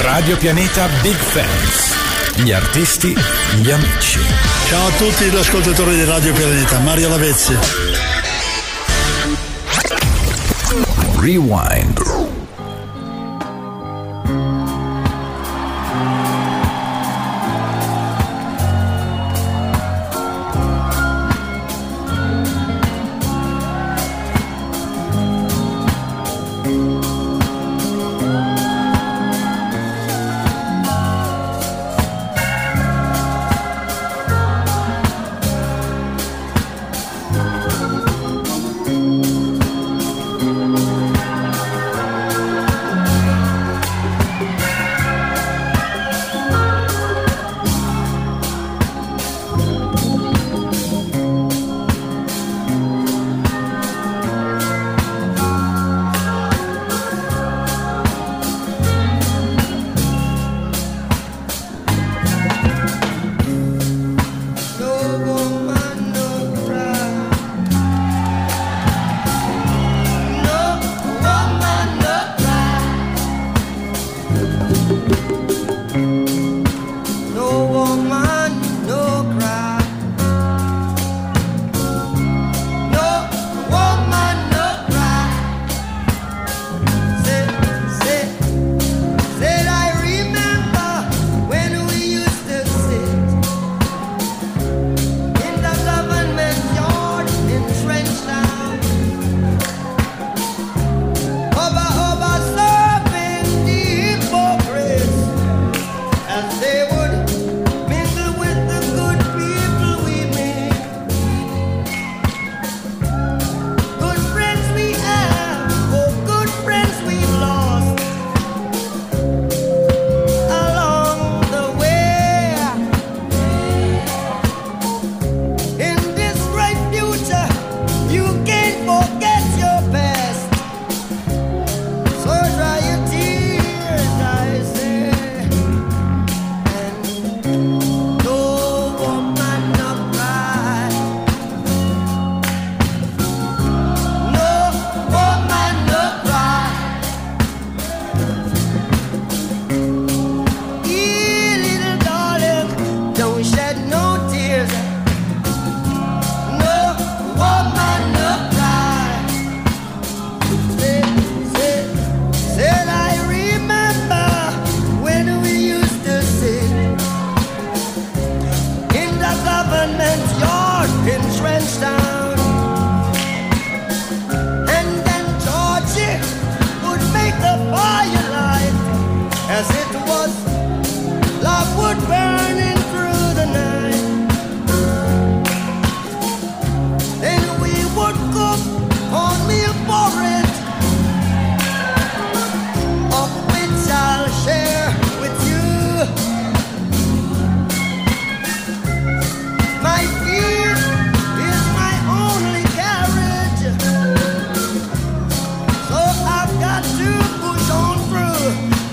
Radio Pianeta Big Fans. Gli artisti, gli amici. Ciao a tutti gli ascoltatori di Radio Pianeta, Mario Lavezzi. Rewind.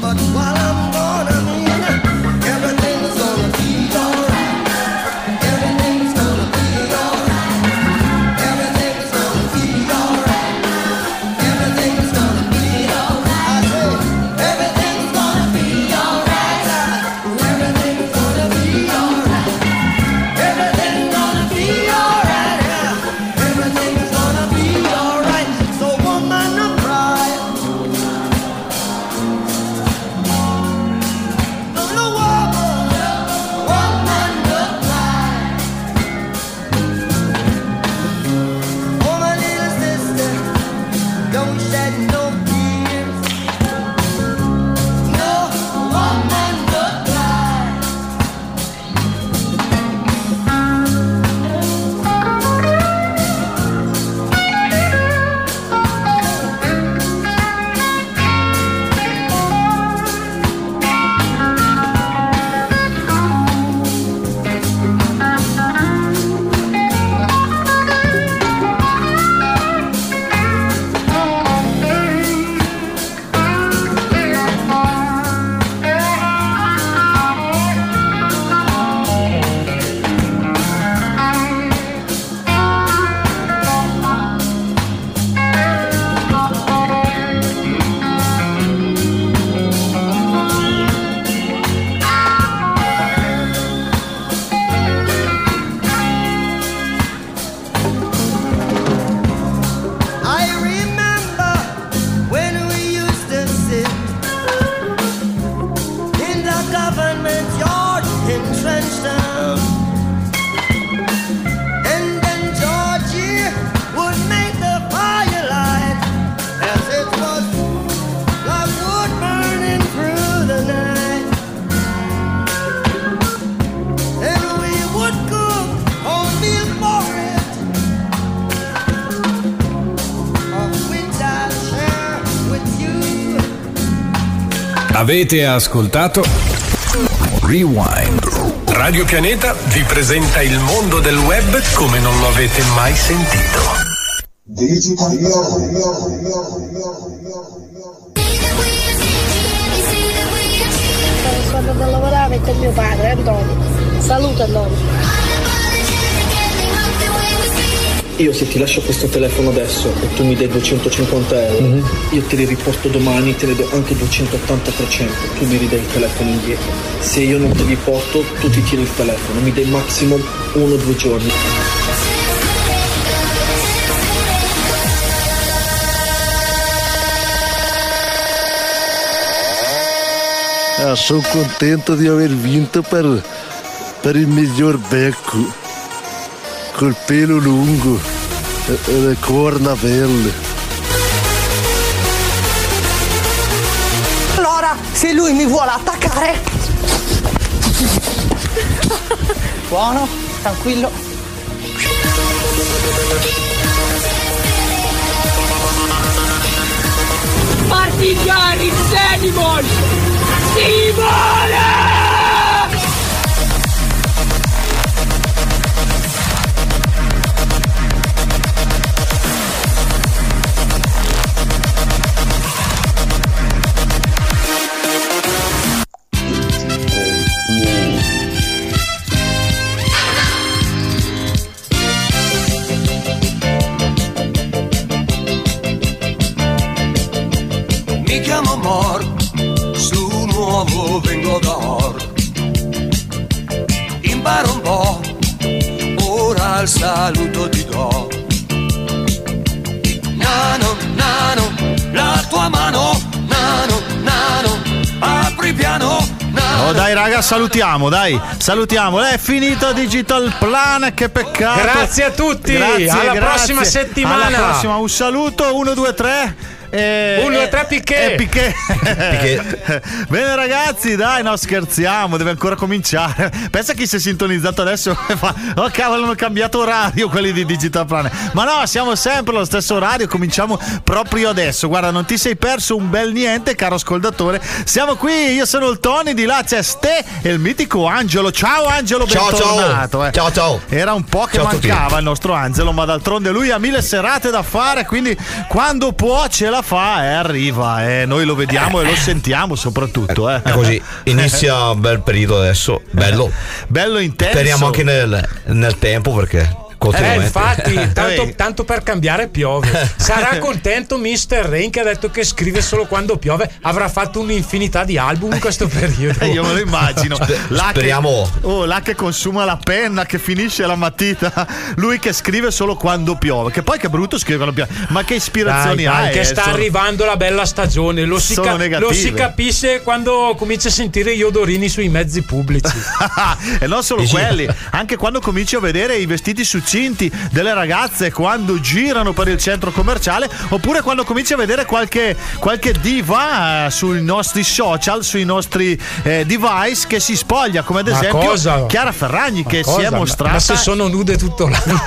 But while I'm gonna Avete ascoltato Rewind. Radio Pianeta vi presenta il mondo del web come non lo avete mai sentito. Digital Sono andato a lavorare con mio padre Antonio. Saluta Antonio. Io se ti lascio questo telefono adesso e tu mi dai 250 euro, mm-hmm, io te li riporto domani, te ne do anche 280-300, tu mi ridai il telefono indietro. Se io non te li porto, tu ti tieni il telefono, mi dai massimo 1 o 2 giorni. Ah, sono contento di aver vinto per il miglior becco. Col pelo lungo e le corna belle. Allora, se lui mi vuole attaccare, buono, tranquillo. Partigiani Senimol! Si vola! Saluto ti do, nano, nano, la tua mano, nano, nano, apri piano, nano. Oh dai raga, salutiamo, dai, salutiamo. È finito Digital Planet, che peccato. Grazie a tutti, grazie, alla grazie. Prossima settimana. Alla prossima, un saluto, 1, 2, 3. 1, 2, 3, Piquet. Bene ragazzi, dai, no scherziamo, deve ancora cominciare. Pensa chi si è sintonizzato adesso e fa: oh cavolo, hanno cambiato orario quelli di Digital Planet. Ma no, siamo sempre allo stesso orario, cominciamo proprio adesso. Guarda, non ti sei perso un bel niente, caro ascoltatore. Siamo qui, io sono il Tony, di là c'è Ste e il mitico Angelo. Ciao Angelo, bentornato. Ciao, ciao, ciao. Era un po' che ciao, mancava il nostro Angelo, ma d'altronde lui ha 1000 serate da fare, quindi quando può ce la fa e arriva, e noi lo vediamo e lo sentiamo soprattutto. È così, inizia un bel periodo adesso, bello, bello intenso. Speriamo anche nel tempo, perché infatti tanto per cambiare piove. Sarà contento Mr. Rain, che ha detto che scrive solo quando piove. Avrà fatto un'infinità di album in questo periodo. Io me lo immagino. Speriamo. Là che consuma la penna, che finisce la matita. Lui che scrive solo quando piove. Che poi che brutto scrive quando piove. Ma che ispirazioni hai? Che sta arrivando la bella stagione. Lo si capisce quando comincia a sentire gli odorini sui mezzi pubblici. E non solo quelli, anche quando cominci a vedere i vestiti su delle ragazze quando girano per il centro commerciale, oppure quando cominci a vedere qualche diva sui nostri social, sui nostri device, che si spoglia, come ad esempio Chiara Ferragni, che si è mostrata. Ma se sono nude tutto l'anno.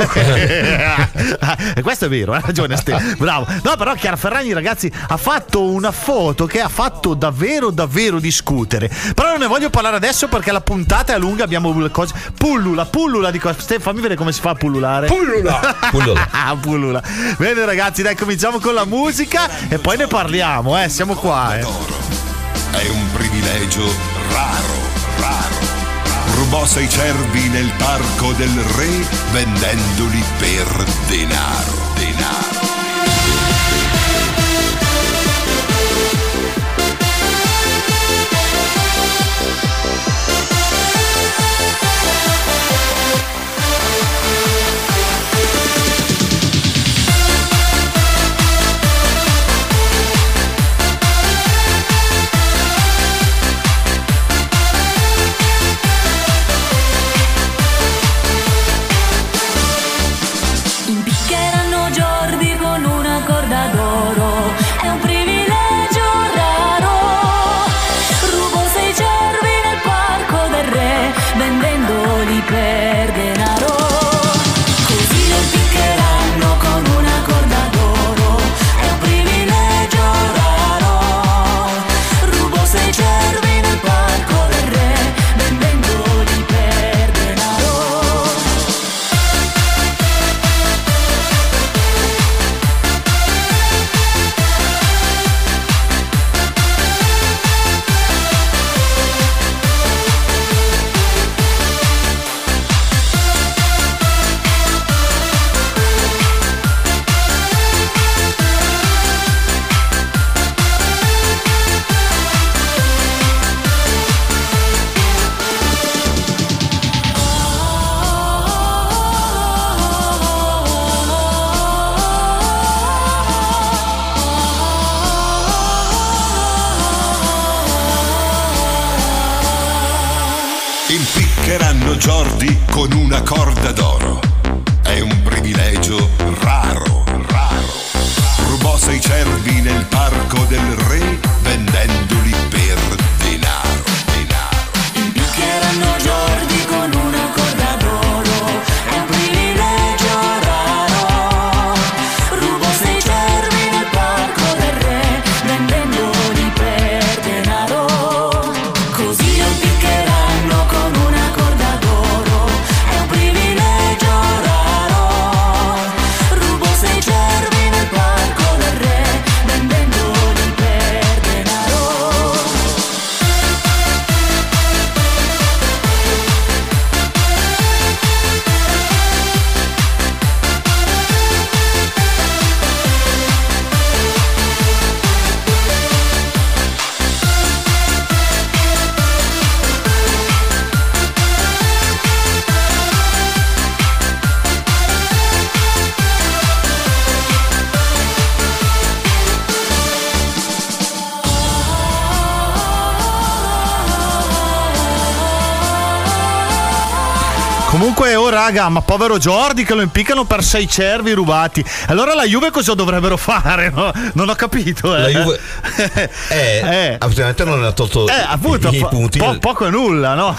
Questo è vero, hai ragione Ste, bravo. No, però Chiara Ferragni, ragazzi, ha fatto una foto che ha fatto davvero davvero discutere, però non ne voglio parlare adesso perché la puntata è lunga, abbiamo cose pullula di cose. Ste, fammi vedere come si fa. Pullula. Bene ragazzi, dai, cominciamo con la musica e poi ne parliamo, siamo qua. È un privilegio raro. Rubò 6 cervi nel parco del re, vendendoli per denaro. Impiccheranno Jordi impiccheranno Jordi con una corda d'oro. È un privilegio raro, raro. Rubò 6 cervi nel parco del re vendendoli per denaro, denaro. Impiccheranno Jordi con una corda d'oro. È un privilegio raro. Rubò 6 cervi nel parco del re vendendoli per denaro. Così lo impiccheranno con una corda d'oro. È un privilegio raro. Rubò 6 cervi. Comunque, oh raga, ma povero Jordi che lo impiccano per 6 cervi rubati. Allora la Juve cosa dovrebbero fare? No? Non ho capito. La Juve ovviamente non ha tolto appunto, i punti. Poco e nulla, no?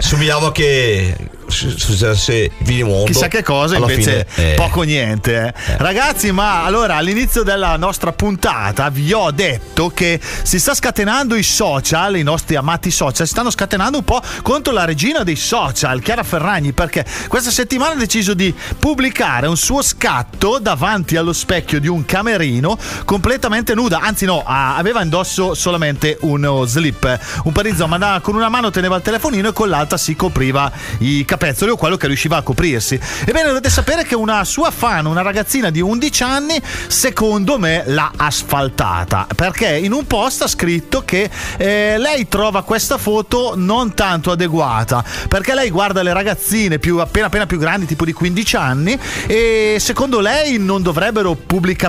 Somigliava che succedesse finimondo. Chissà che cosa, invece poco niente. Ragazzi, ma allora all'inizio della nostra puntata vi ho detto che si sta scatenando i social, i nostri amati social, si stanno scatenando un po' contro la regina dei social, Chiara Ferragni, perché questa settimana ha deciso di pubblicare un suo scatto davanti allo specchio di un camerino completamente nuda, anzi no, aveva indosso solamente uno slip, un parizzo, ma con una mano teneva il telefonino e con l'altra si copriva i capezzoli o quello che riusciva a coprirsi. Ebbene, dovete sapere che una sua fan, una ragazzina di 11 anni, secondo me l'ha asfaltata, perché in un post ha scritto che lei trova questa foto non tanto adeguata, perché lei guarda le ragazzine più appena più grandi, tipo di 15 anni, e secondo lei non dovrebbero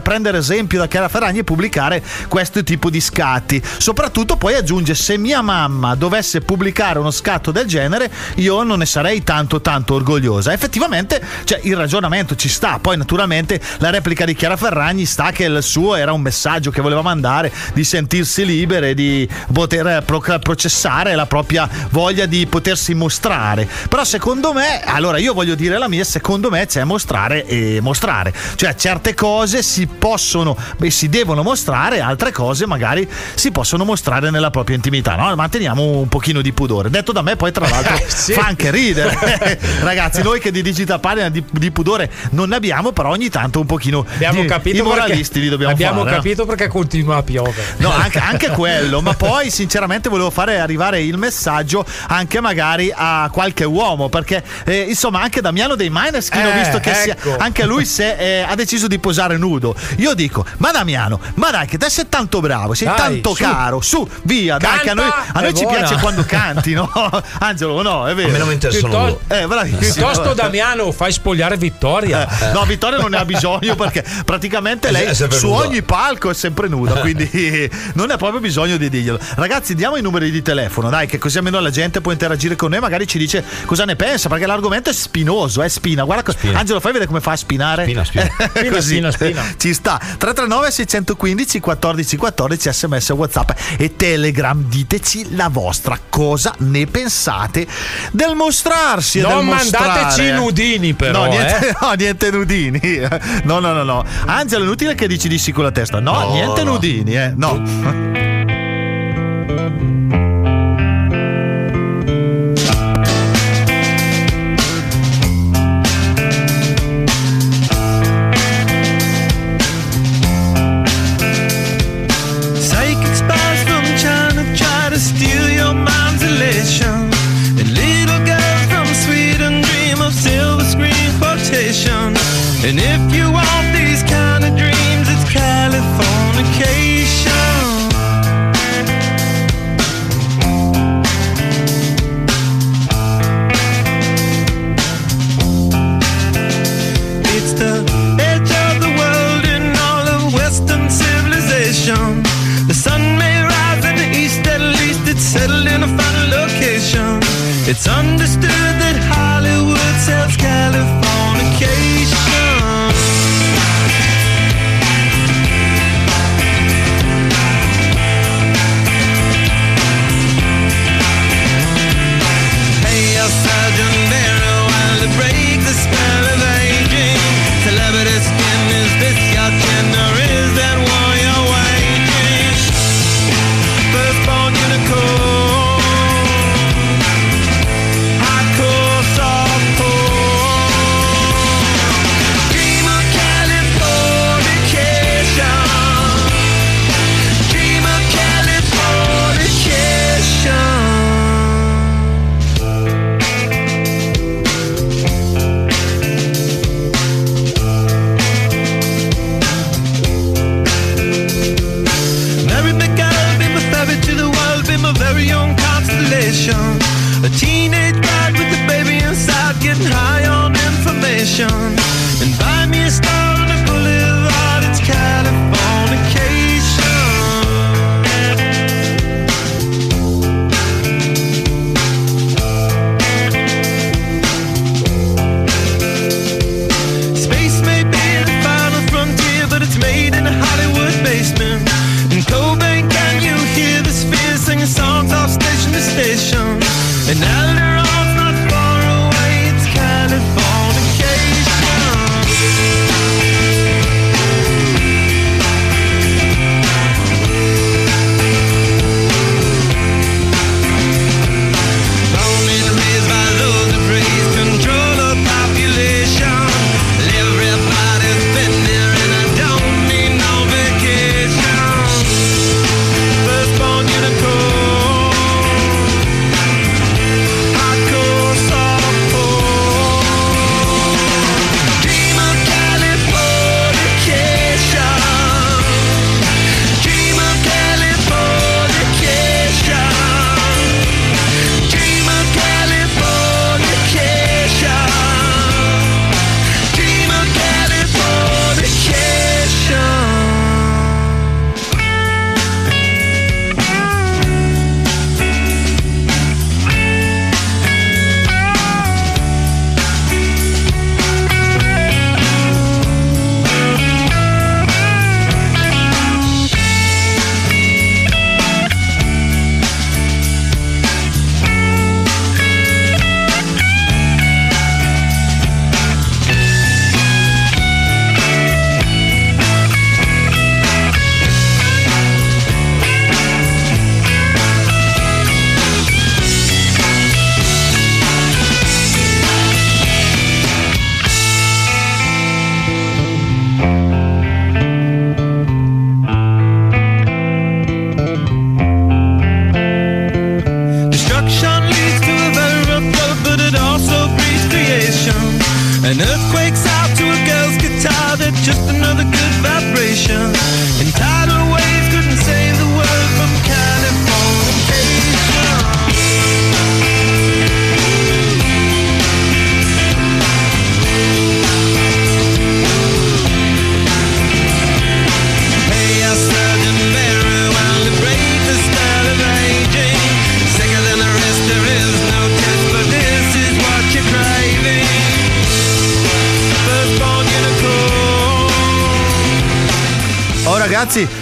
prendere esempio da Chiara Ferragni e pubblicare questo tipo di scatti. Soprattutto poi aggiunge: se mia mamma dovesse pubblicare uno scatto del genere io non ne sarei tanto orgogliosa. Effettivamente, cioè, il ragionamento ci sta. Poi naturalmente la replica di Chiara Ferragni sta che il suo era un messaggio che voleva mandare di sentirsi libere, di poter processare la propria voglia di potersi mostrare. Però secondo me, allora io voglio dire la mia, secondo me c'è mostrare e mostrare, cioè certe cose si possono e si devono mostrare, altre cose magari si possono mostrare nella propria intimità, no? Manteniamo un pochino di pudore. Detto da me, poi tra l'altro sì, fa anche ridere. Ragazzi, noi che di Digital Planet di pudore non ne abbiamo, però ogni tanto un pochino i moralisti li dobbiamo fare. Abbiamo capito perché continua a piovere. No, anche quello, ma poi sinceramente volevo fare arrivare il messaggio anche magari a qualche uomo, perché insomma anche Damiano dei Maneskin ho visto che anche lui ha deciso di posare nudo. Io dico: ma Damiano, ma dai, che te sei tanto bravo, sei dai, tanto su, caro, su, via, canta, dai, che a noi ci piace quando canti, no? Angelo, no, è vero. A me non mi interessa nudo. Piuttosto Damiano, fai spogliare Vittoria. No, Vittoria non ne ha bisogno, perché praticamente lei su ogni palco è sempre nuda, quindi non ha proprio bisogno di dirglielo. Ragazzi, diamo i numeri di telefono, dai, che così almeno la gente può interagire con noi, magari ci dice cosa ne pensa, perché l'argomento è spinoso, è spina. Guarda, spina. Angelo, fai vedere come fa a spinare. Spina. Così. Spina. Ci sta. 339 615 14 14 sms, WhatsApp e Telegram. Diteci la vostra, cosa ne pensate del mostrarsi. Non del mandateci nudini, però. No, niente nudini. No. Angelo, è inutile che dici di sì con la testa. No, niente nudini, No. And if you want these kind of dreams, it's Californication. It's the edge of the world and all of Western civilization. The sun may rise in the east, at least it's settled in a final location. It's understood that Hollywood sells Californication. Hey, El Salvador, while they break the spell of aging, celebrity skin, is this your chin or is that war you're waging? Firstborn unicorn. A teenage bride with a baby inside, getting high on information. And buy me a star on the boulevard, it's Californication. Space may be the final frontier, but it's made in a Hollywood basement. In Cobain, can you hear the sphere singing songs off station to station? And now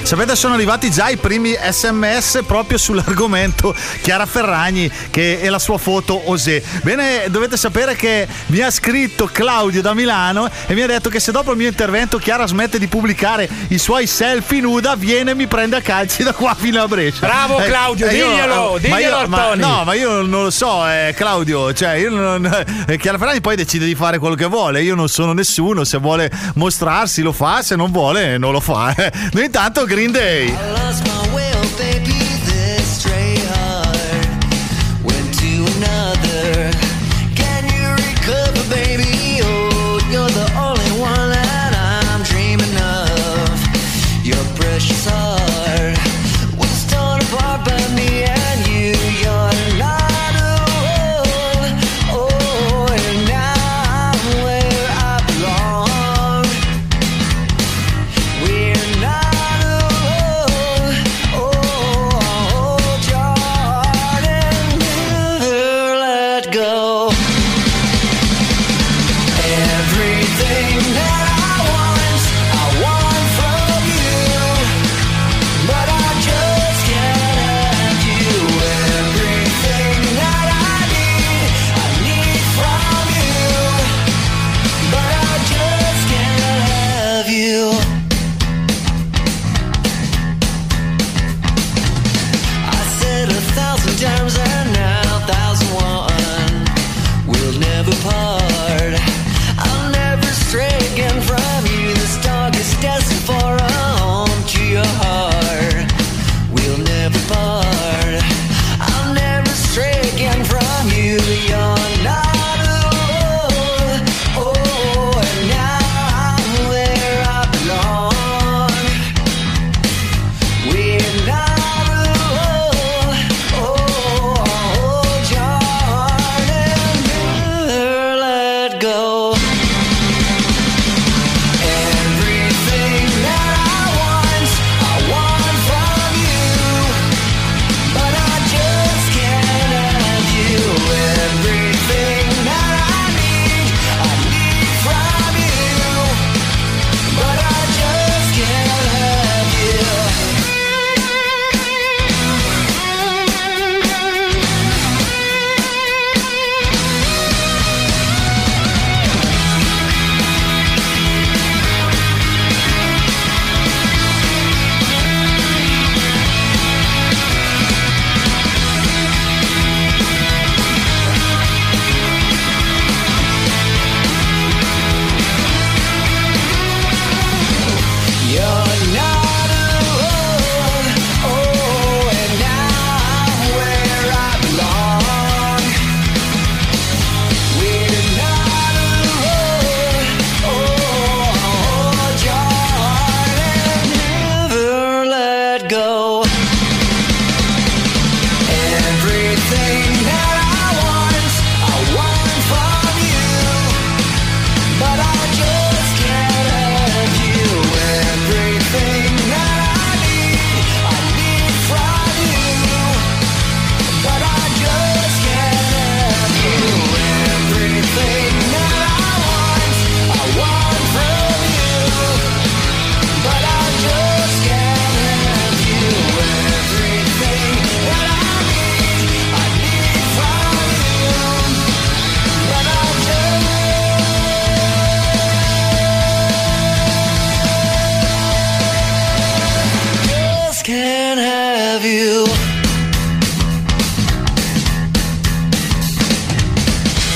sapete, sono arrivati già i primi sms proprio sull'argomento Chiara Ferragni che e la sua foto osè. Bene, dovete sapere che mi ha scritto Claudio da Milano e mi ha detto che se dopo il mio intervento Chiara smette di pubblicare i suoi selfie nuda, viene e mi prende a calci da qua fino a Brescia. Bravo Claudio, diglielo a Tony. No, ma io non lo so, Claudio, cioè io non, Chiara Ferragni poi decide di fare quello che vuole, io non sono nessuno, se vuole mostrarsi lo fa, se non vuole non lo fa. Noi intanto Green Day. I lost my will, baby, this stray heart went to another. Can you recover, baby? Oh, you're the only one that I'm dreaming of. Your precious heart was torn apart by me and you. You're not alone. Oh, and now I'm where I belong. We're not. Oh,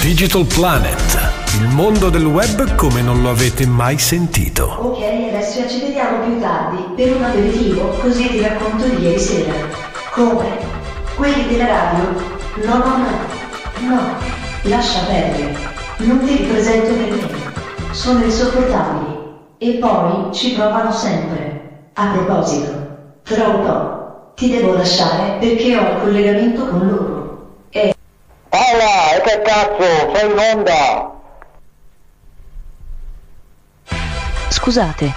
Digital Planet, il mondo del web come non lo avete mai sentito. Ok, adesso ci vediamo più tardi per un aperitivo, così ti racconto ieri sera. Come? Quelli della radio? No, lascia perdere, non ti ripresento nemmeno, sono insopportabili. E poi ci provano sempre. A proposito, tra un po' ti devo lasciare perché ho un collegamento con loro. E... Paola, che cazzo, sei in onda! Scusate,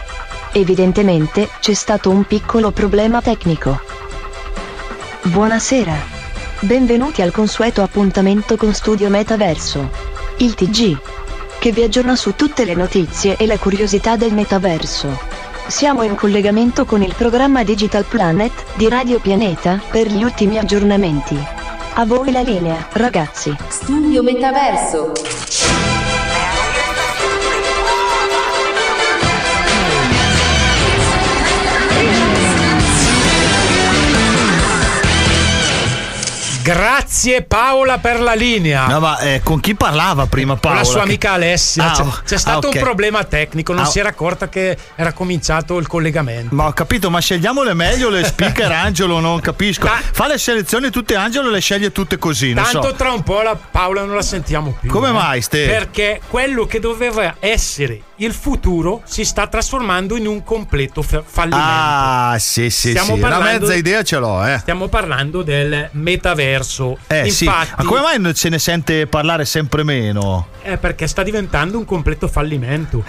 evidentemente c'è stato un piccolo problema tecnico. Buonasera. Benvenuti al consueto appuntamento con Studio Metaverso, il TG, che vi aggiorna su tutte le notizie e le curiosità del metaverso. Siamo in collegamento con il programma Digital Planet di Radio Pianeta per gli ultimi aggiornamenti. A voi la linea, ragazzi. Studio Metaverso. Grazie Paola per la linea. No, ma con chi parlava prima Paola? Con la sua amica Alessia. C'è stato un problema tecnico, non si era accorta che era cominciato il collegamento. Ma ho capito, ma scegliamole meglio le speaker. Angelo, non capisco. Fa le selezioni tutte Angelo, le sceglie tutte così, non tanto so. Tra un po' la Paola non la sentiamo più. Come mai Ste? Perché quello che doveva essere il futuro si sta trasformando in un completo fallimento. Ah sì, stiamo sì. Una mezza idea ce l'ho Stiamo parlando del metaverso. Infatti, sì. Ma come mai non ce ne sente parlare sempre meno? Perché sta diventando un completo fallimento.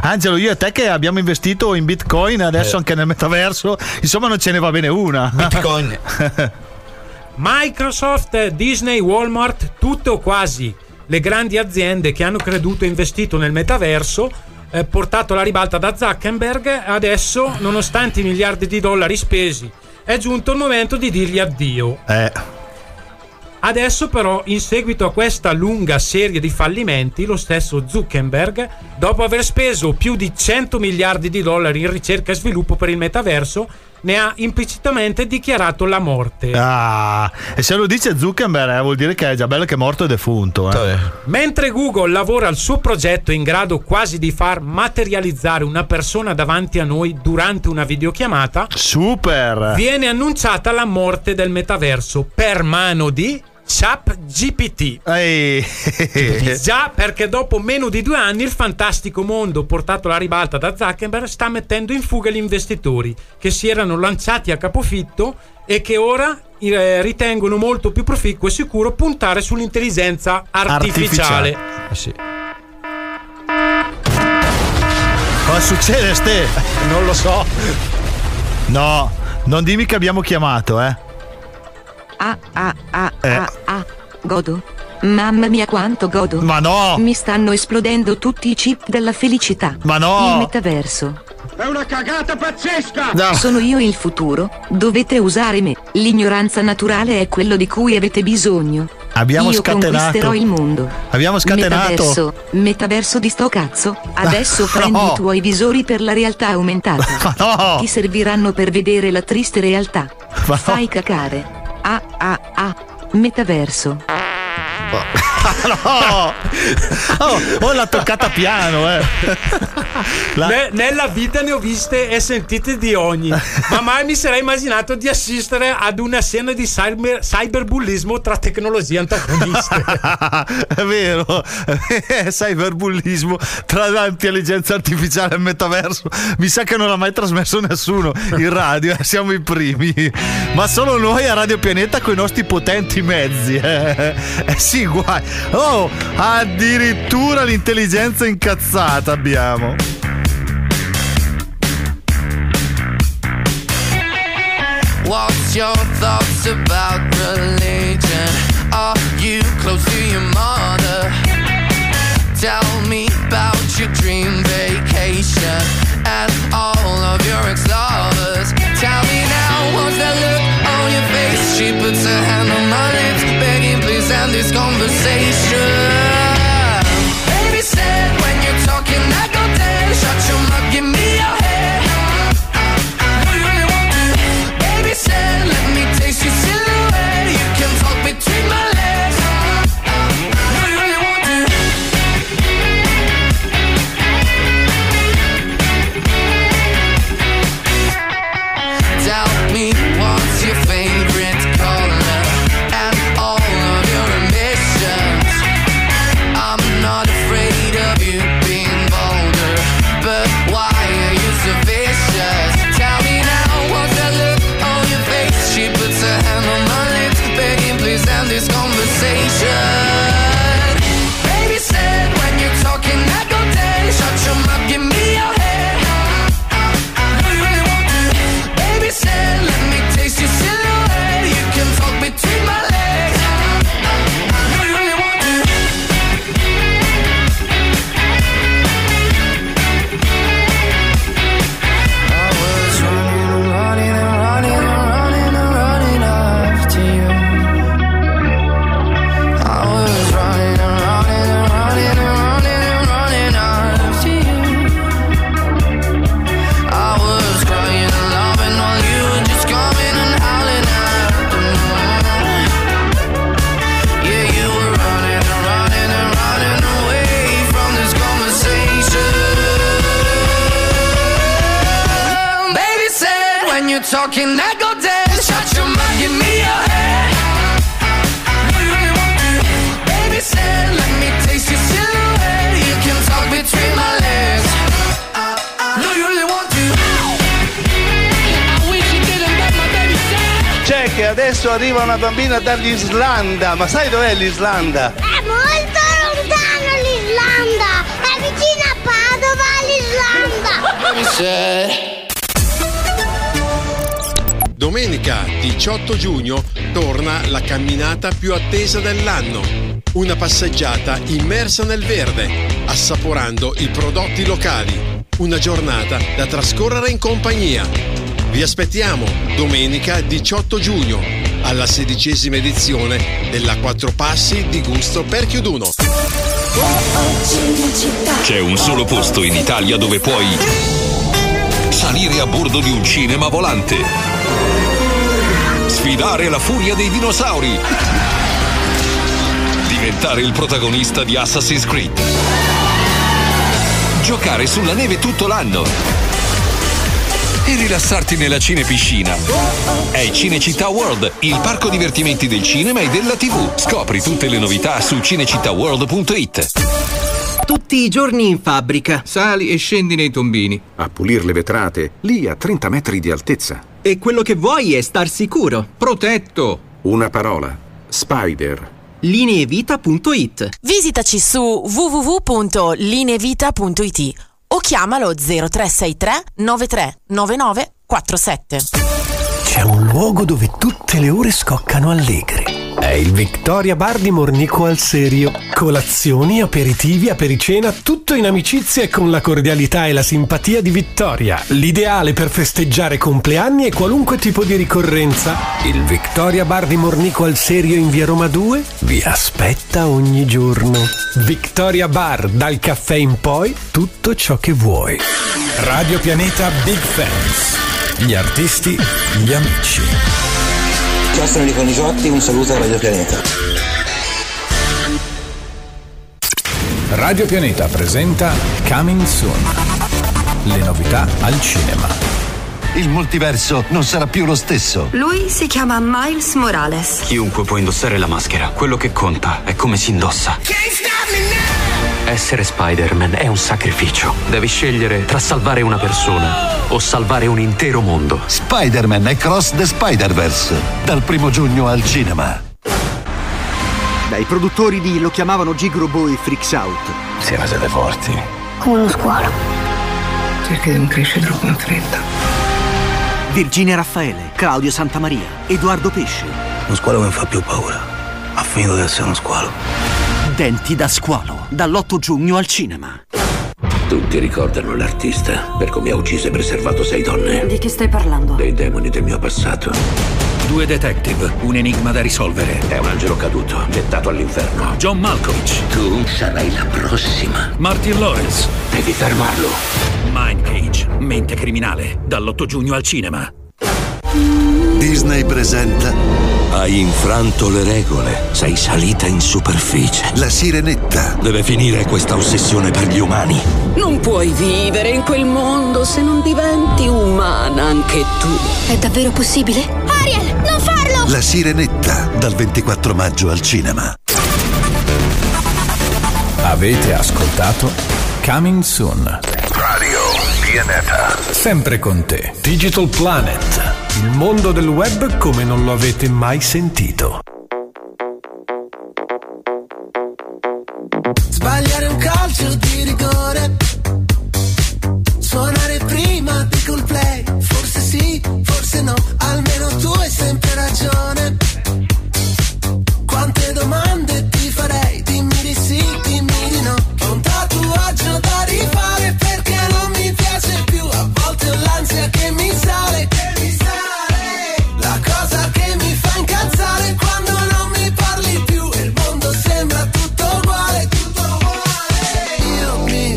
Angelo, io e te che abbiamo investito in Bitcoin, adesso anche nel metaverso, insomma non ce ne va bene una. Bitcoin. Microsoft, Disney, Walmart, tutto o quasi le grandi aziende che hanno creduto e investito nel metaverso, portato alla ribalta da Zuckerberg, adesso, nonostante i miliardi di dollari spesi, è giunto il momento di dirgli addio. Adesso però, in seguito a questa lunga serie di fallimenti, lo stesso Zuckerberg, dopo aver speso più di 100 miliardi di dollari in ricerca e sviluppo per il metaverso, ne ha implicitamente dichiarato la morte. E se lo dice Zuckerberg vuol dire che è già bello che è morto e defunto. Mentre Google lavora al suo progetto in grado quasi di far materializzare una persona davanti a noi durante una videochiamata, super, viene annunciata la morte del metaverso per mano di ChatGPT. Già, perché dopo meno di 2 anni il fantastico mondo portato alla ribalta da Zuckerberg sta mettendo in fuga gli investitori che si erano lanciati a capofitto e che ora ritengono molto più proficuo e sicuro puntare sull'intelligenza artificiale. Cosa succede Ste? Non lo so. No, non dimmi che abbiamo chiamato godo. Mamma mia quanto godo. Ma no! Mi stanno esplodendo tutti i chip della felicità. Ma no! Il metaverso è una cagata pazzesca! No. Sono io il futuro, dovete usare me. L'ignoranza naturale è quello di cui avete bisogno. Abbiamo io scatenato. Conquisterò il mondo. Abbiamo scatenato. Metaverso di sto cazzo. Adesso prendi i tuoi visori per la realtà aumentata. Ma no! Ti serviranno per vedere la triste realtà. Ma fai cacare. Metaverso. L'ha toccata piano Nella vita ne ho viste e sentite di ogni, ma mai mi sarei immaginato di assistere ad una scena di cyberbullismo tra tecnologie antagoniste. È vero, cyberbullismo tra l'intelligenza artificiale e il metaverso. Mi sa che non l'ha mai trasmesso nessuno in radio, siamo i primi, ma solo noi a Radio Pianeta con i nostri potenti mezzi. Sì, guai. Addirittura l'intelligenza incazzata abbiamo. What's your thoughts about religion? Are you close to your mother? Tell me about your dream vacation and all of your ex-lovers. Tell me now, what's that look on your face? She puts her hand on my lips, begging please end this conversation. Baby said when you're talking I go dead. Shut your mouth, give me your head. What do you really want to? Baby said let me taste your silhouette. You can talk between my legs. What do you really want to? talking that go down. Shut your mouth, give me your hand. What do you want to do? Baby said, let me taste your silhouette. You can talk between my legs. No, you really want to. I wish you didn't let my baby say. C'è che adesso arriva una bambina dall'Islanda. Ma sai dov'è l'Islanda? È molto lontano l'Islanda. È vicino a Padova l'Islanda. Baby said. Domenica 18 giugno torna la camminata più attesa dell'anno, una passeggiata immersa nel verde, assaporando i prodotti locali, una giornata da trascorrere in compagnia. Vi aspettiamo domenica 18 giugno alla 16ª edizione della Quattro Passi di Gusto per Chiuduno. C'è un solo posto in Italia dove puoi salire a bordo di un cinema volante, sfidare la furia dei dinosauri, diventare il protagonista di Assassin's Creed, giocare sulla neve tutto l'anno e rilassarti nella cinepiscina. È Cinecittà World, il parco divertimenti del cinema e della TV. Scopri tutte le novità su cinecittàworld.it. Tutti i giorni in fabbrica. Sali e scendi nei tombini. A pulire le vetrate, lì a 30 metri di altezza. E quello che vuoi è star sicuro. Protetto. Una parola. Spider. Lineevita.it. Visitaci su www.lineevita.it o chiamalo 0363 93 99 47. C'è un luogo dove tutte le ore scoccano allegre. È il Victoria Bar di Mornico al Serio. Colazioni, aperitivi, apericena, tutto in amicizia e con la cordialità e la simpatia di Vittoria. L'ideale per festeggiare compleanni e qualunque tipo di ricorrenza. Il Victoria Bar di Mornico al Serio in via Roma 2 vi aspetta ogni giorno. Victoria Bar, dal caffè in poi, tutto ciò che vuoi. Radio Pianeta Big Fans. Gli artisti, gli amici. Ciao, sono Nico Niciotti, un saluto a Radio Pianeta. Radio Pianeta presenta Coming Soon. Le novità al cinema. Il multiverso non sarà più lo stesso. Lui si chiama Miles Morales. Chiunque può indossare la maschera. Quello che conta è come si indossa. Essere Spider-Man è un sacrificio. Devi scegliere tra salvare una persona o salvare un intero mondo. Spider-Man Across the Spider-Verse, dal 1 giugno al cinema. Dai produttori di Lo chiamavano Gigrobo e Freaks Out. Siete forti. Come uno squalo. Cerca di non crescere troppo in fretta. Virginia Raffaele, Claudio Santamaria, Edoardo Pesce. Uno squalo che non fa più paura. Ha finito di essere uno squalo. Denti da squalo, dall'8 giugno al cinema. Tutti ricordano l'artista per come ha ucciso e preservato 6 donne. Di chi stai parlando? Dei demoni del mio passato. 2 detective, un enigma da risolvere. È un angelo caduto, gettato all'inferno. John Malkovich. Tu sarai la prossima. Martin Lawrence. Devi fermarlo. Mindcage, mente criminale, dall'8 giugno al cinema. Disney presenta. Hai infranto le regole. Sei salita in superficie. La Sirenetta. Deve finire questa ossessione per gli umani. Non puoi vivere in quel mondo se non diventi umana anche tu. È davvero possibile? Ariel, non farlo! La Sirenetta, dal 24 maggio al cinema. Avete ascoltato Coming Soon. Radio Pianeta. Sempre con te, Digital Planet. Il mondo del web come non lo avete mai sentito. Sbagliare un calcio di rigore, suonare prima di col play. Forse sì, forse no, almeno tu hai sempre ragione. Quante domande ti farei, dimmi di sì, dimmi di no. Ho un tatuaggio da rifare perché non mi piace più. A volte ho l'ansia che mi sale. Tutto uguale, io mi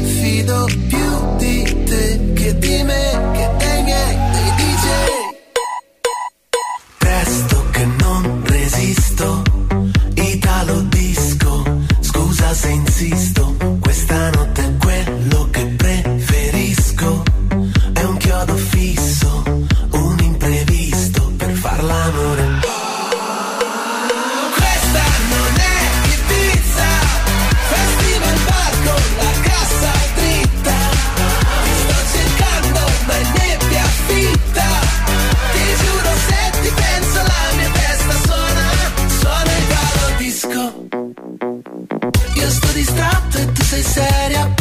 distratto e tu sei seria.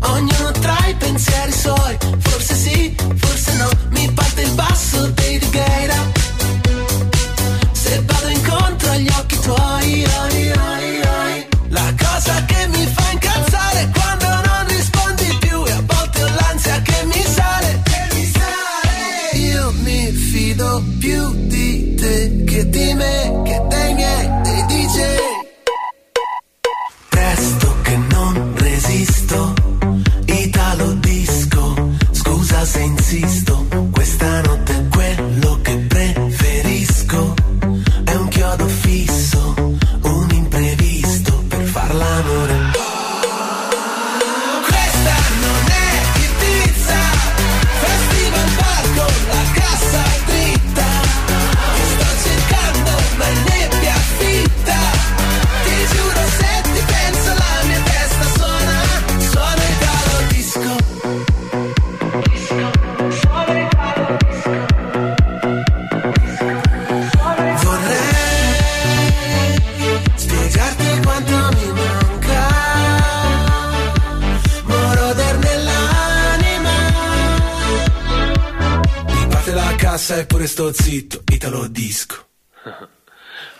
Ognuno tra i pensieri suoi, forse sì, forse no. Mi parte il basso dei righeira. Se vado incontro agli occhi tuoi, ai, ai, ai. La cosa che mi fa incazzare è quando non rispondi più, e a volte ho l'ansia che mi sale, che mi sale. Io mi fido più di te che di me, che dei miei, dei DJ. Presto che non resisto, lo disco, scusa se insisto, questa notte è quello che preferisco, è un chiodo fisso, un imprevisto per far l'amore. Questa non è Ibiza, festival palco, la cassa dritta, ti sto cercando ma è nebbia fitta, ti giuro se ti penso la mia testa suona, suona il tavolo di cassa, eppure sto zitto, Italo disco.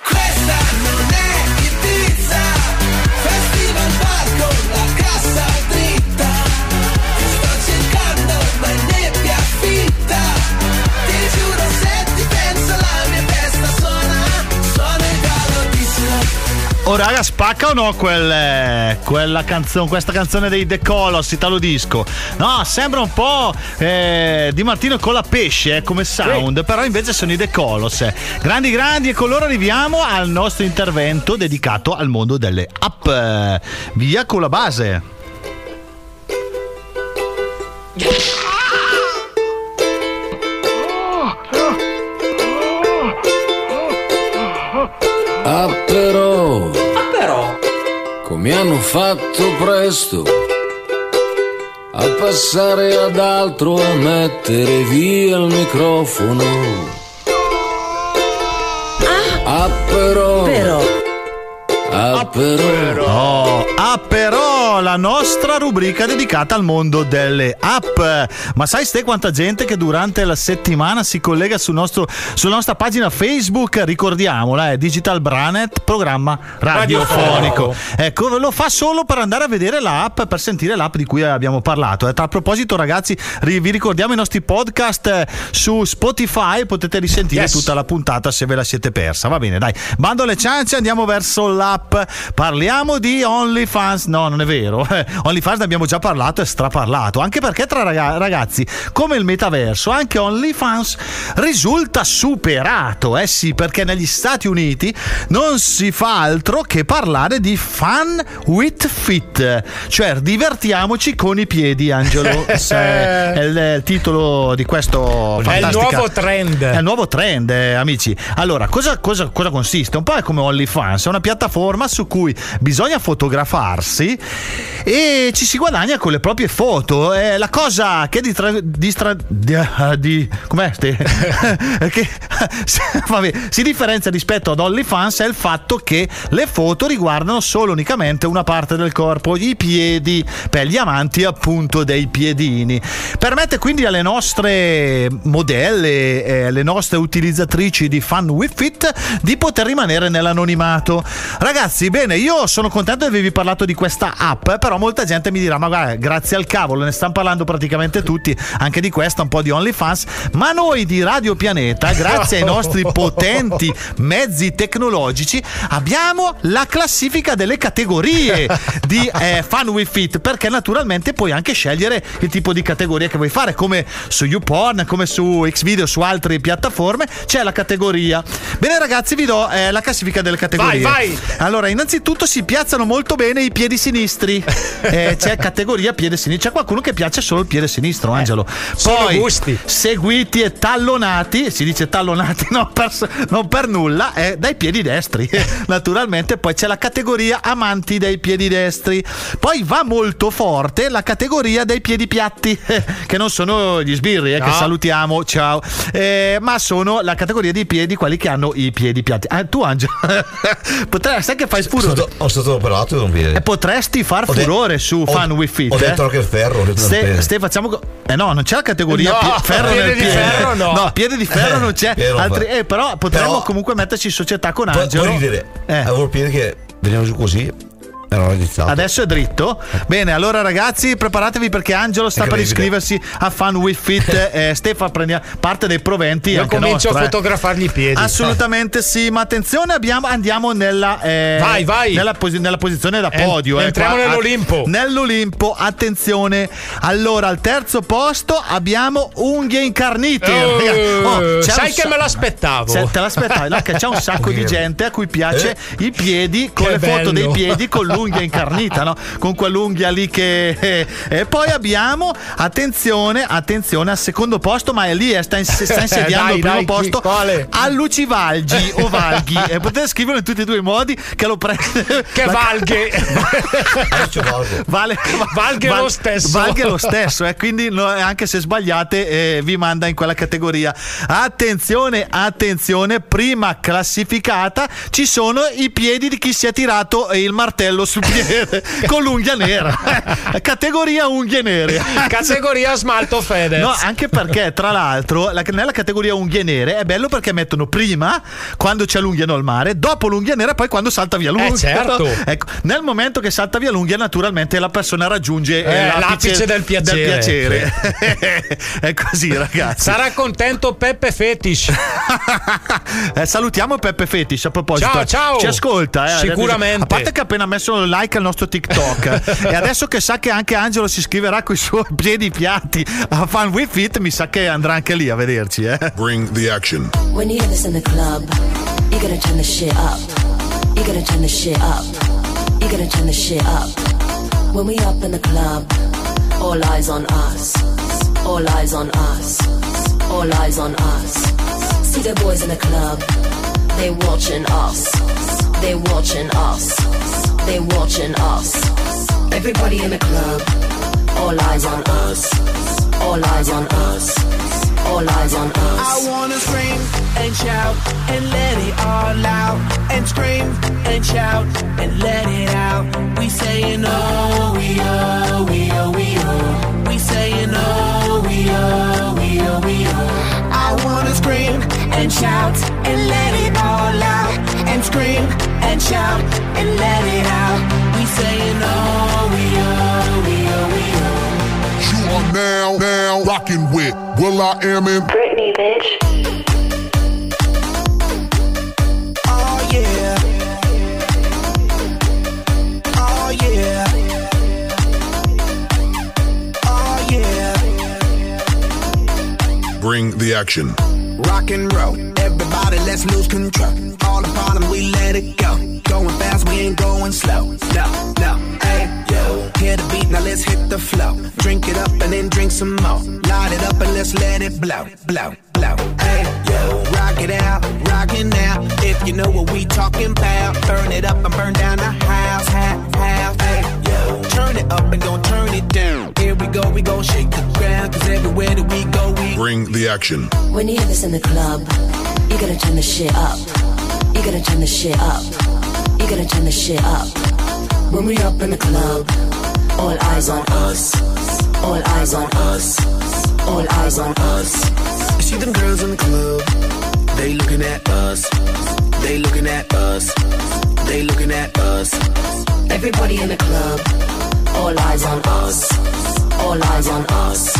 Questa non è Ibiza, festival palco, la cassa dritta, ti sto cercando ma è nebbia fitta, ti giuro se ti penso la mia testa suona, suona il Italo disco. Oh raga, spacca o no quella canzone, questa canzone dei The Colossi, Italo disco? No, sembra un po' Di Martino con la pesce come sound, sì. Però invece sono i The Colossi. Grandi grandi, e con loro arriviamo al nostro intervento dedicato al mondo delle app. Via con la base. Ah però come hanno fatto presto a passare ad altro, a mettere via il microfono. Ah però, la nostra rubrica dedicata al mondo delle app. Ma sai ste quanta gente che durante la settimana si collega sulla nostra pagina Facebook? Ricordiamola, è Digital Planet, programma radiofonico. Ecco, lo fa solo per andare a vedere l'app, per sentire l'app di cui abbiamo parlato. A proposito ragazzi, vi ricordiamo i nostri podcast su Spotify, potete risentire tutta la puntata se ve la siete persa. Va bene, dai, bando alle ciance, andiamo verso l'app. Parliamo di OnlyFans. No, non è vero, OnlyFans ne abbiamo già parlato e straparlato, anche perché tra ragazzi, come il metaverso, anche OnlyFans risulta superato, eh sì, perché negli Stati Uniti non si fa altro che parlare di Fun with Feet, cioè divertiamoci con i piedi, Angelo. È il titolo di questo fantastico. È il nuovo trend, amici. Allora, cosa consiste? Un po' è come OnlyFans, è una piattaforma su cui bisogna fotografarsi e ci si guadagna con le proprie foto. La cosa che si differenzia rispetto ad OnlyFans è il fatto che le foto riguardano solo unicamente una parte del corpo, i piedi, per gli amanti appunto dei piedini. Permette quindi alle nostre modelle, alle nostre utilizzatrici di Fun with Feet, di poter rimanere nell'anonimato. Ragazzi, bene, io sono contento di avervi parlato di questa app, però molta gente mi dirà: ma guarda, grazie al cavolo, ne stanno parlando praticamente tutti, anche di questa, un po' di OnlyFans. Ma noi di Radio Pianeta, grazie ai nostri potenti mezzi tecnologici, abbiamo la classifica delle categorie di Fun with Feet, perché naturalmente puoi anche scegliere il tipo di categoria che vuoi fare, come su YouPorn, come su Xvideo, su altre piattaforme c'è la categoria. Bene ragazzi, vi do la classifica delle categorie. Vai. Allora, innanzitutto si piazzano molto bene i piedi sinistri. piedi, c'è categoria piede sinistro, c'è qualcuno che piace solo il piede sinistro, Angelo. Poi gusti, seguiti e tallonati, si dice tallonati non per nulla, dai piedi destri, naturalmente. Poi c'è la categoria amanti dei piedi destri, poi va molto forte la categoria dei piedi piatti, che non sono gli sbirri, no, che salutiamo, ciao, ma sono la categoria dei piedi, quelli che hanno i piedi piatti. Tu Angelo potresti, sai che fai furore, ho stato operato non viene. Potresti far furore su Fun with Feet. Ho detto anche il ferro, facciamo, no, non c'è la categoria ferro, piede di ferro, no, piede di ferro non c'è. Altri, però potremmo comunque metterci in società con Angelo. Puoi ridere, avevo il piede che veniva giù così, adesso è dritto. Bene, allora ragazzi, preparatevi perché Angelo sta per iscriversi a Fun with Feet. Stefano prende parte dei proventi. Io comincio a fotografargli i piedi. Assolutamente sì, ma attenzione, andiamo nella, vai. Nella posizione da podio. Entriamo nell'Olimpo. Nell'Olimpo, attenzione. Allora, al terzo posto abbiamo unghie incarnite. Sai che me l'aspettavo. Te l'aspettavi? Là, c'è un sacco di gente a cui piace i piedi, con le foto dei piedi con l'unghia incarnita, no? Con quell'unghia lì che. E poi abbiamo, attenzione al secondo posto, ma è lì sta insediando il primo posto. Allucivalgi o valghi, potete scriverlo in tutti e due i modi, che lo prende. Che valghe. Valghe lo stesso. Valghe lo stesso, quindi anche se sbagliate, vi manda in quella categoria. Attenzione, prima classificata ci sono i piedi di chi si è tirato il martello sul piede con l'unghia nera, categoria unghie nere, categoria smalto Fedez. No, anche perché tra l'altro nella categoria unghie nere è bello perché mettono prima quando c'è l'unghia al mare, dopo l'unghia nera, poi quando salta via l'unghia. Certo. Ecco, nel momento che salta via l'unghia naturalmente la persona raggiunge l'apice del piacere. Sì. È così, ragazzi. Sarà contento Peppe Fetish. Salutiamo Peppe Fetish, a proposito. Ciao. Ci ascolta, sicuramente. A parte che appena messo like al nostro TikTok e adesso che sa che anche Angelo si iscriverà coi suoi piedi piatti a Fun with Feet, mi sa che andrà anche lì a vederci. Bring the action. When you have this in the club, you're gonna turn the shit up. You're gonna turn the shit up. You're gonna turn the shit up. When we up in the club, all eyes on us. All eyes on us. All eyes on us. See the boys in the club. They watching us. They watching us. They watching us. Everybody in the club. All eyes on us. All eyes on us. All eyes on us. I wanna scream and shout and let it all out. And scream and shout and let it out. We saying oh, we oh, we oh, we oh. We saying oh, we oh, we oh, we oh. I wanna scream and shout and let it all out. And scream and shout and let it out. We saying oh, we oh, we oh, we oh. You are now rocking with Will I Am in Britney, bitch. Oh yeah. Oh yeah. Oh yeah. Bring the action. Rock and roll, everybody let's lose control. All the bottom we let it go. Going fast, we ain't going slow. No, hey yo. Hear the beat, now let's hit the flow. Drink it up and then drink some more. Light it up and let's let it blow, blow, blow. Hey yo, rock it out, rock it now. If you know what we talking about, burn it up and burn down the house, house. Hey yo, turn it up and don't turn it down. Here we go, we gon' shake the ground, 'cause everywhere that we go, we bring the action. When you hear this in the club, you gotta turn the shit up. You gotta turn the shit up. You gotta turn the shit up. When we up in the club, all eyes on us. All eyes on us. All eyes on us. I see them girls in the club. They looking at us. They looking at us. They looking at us. Everybody in the club. All eyes on us. All eyes on us.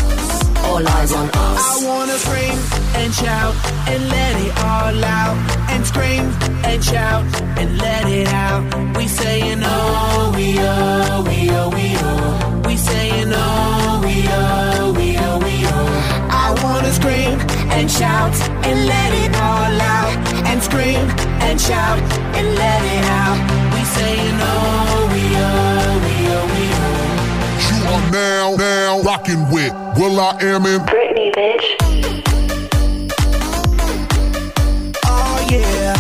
All eyes on us. I wanna scream and shout and let it all out. And scream and shout and let it out. We saying oh, we oh, we oh, we oh. We saying oh, we oh, we oh, we oh. I wanna scream and shout and let it all out. And scream and shout and let it out. We saying oh, we oh, we oh, we oh. Well, I am in Britney, bitch. Oh, yeah.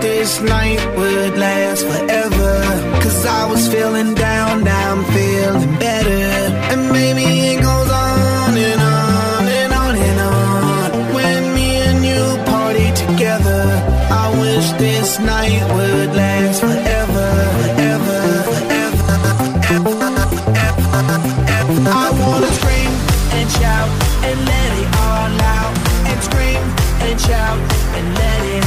This night would last forever, 'cause I was feeling down, now I'm feeling better. And maybe it goes on and on and on and on. When me and you party together, I wish this night would last forever, forever, forever, forever, forever. I wanna scream and shout and let it all out. And scream and shout and let it out.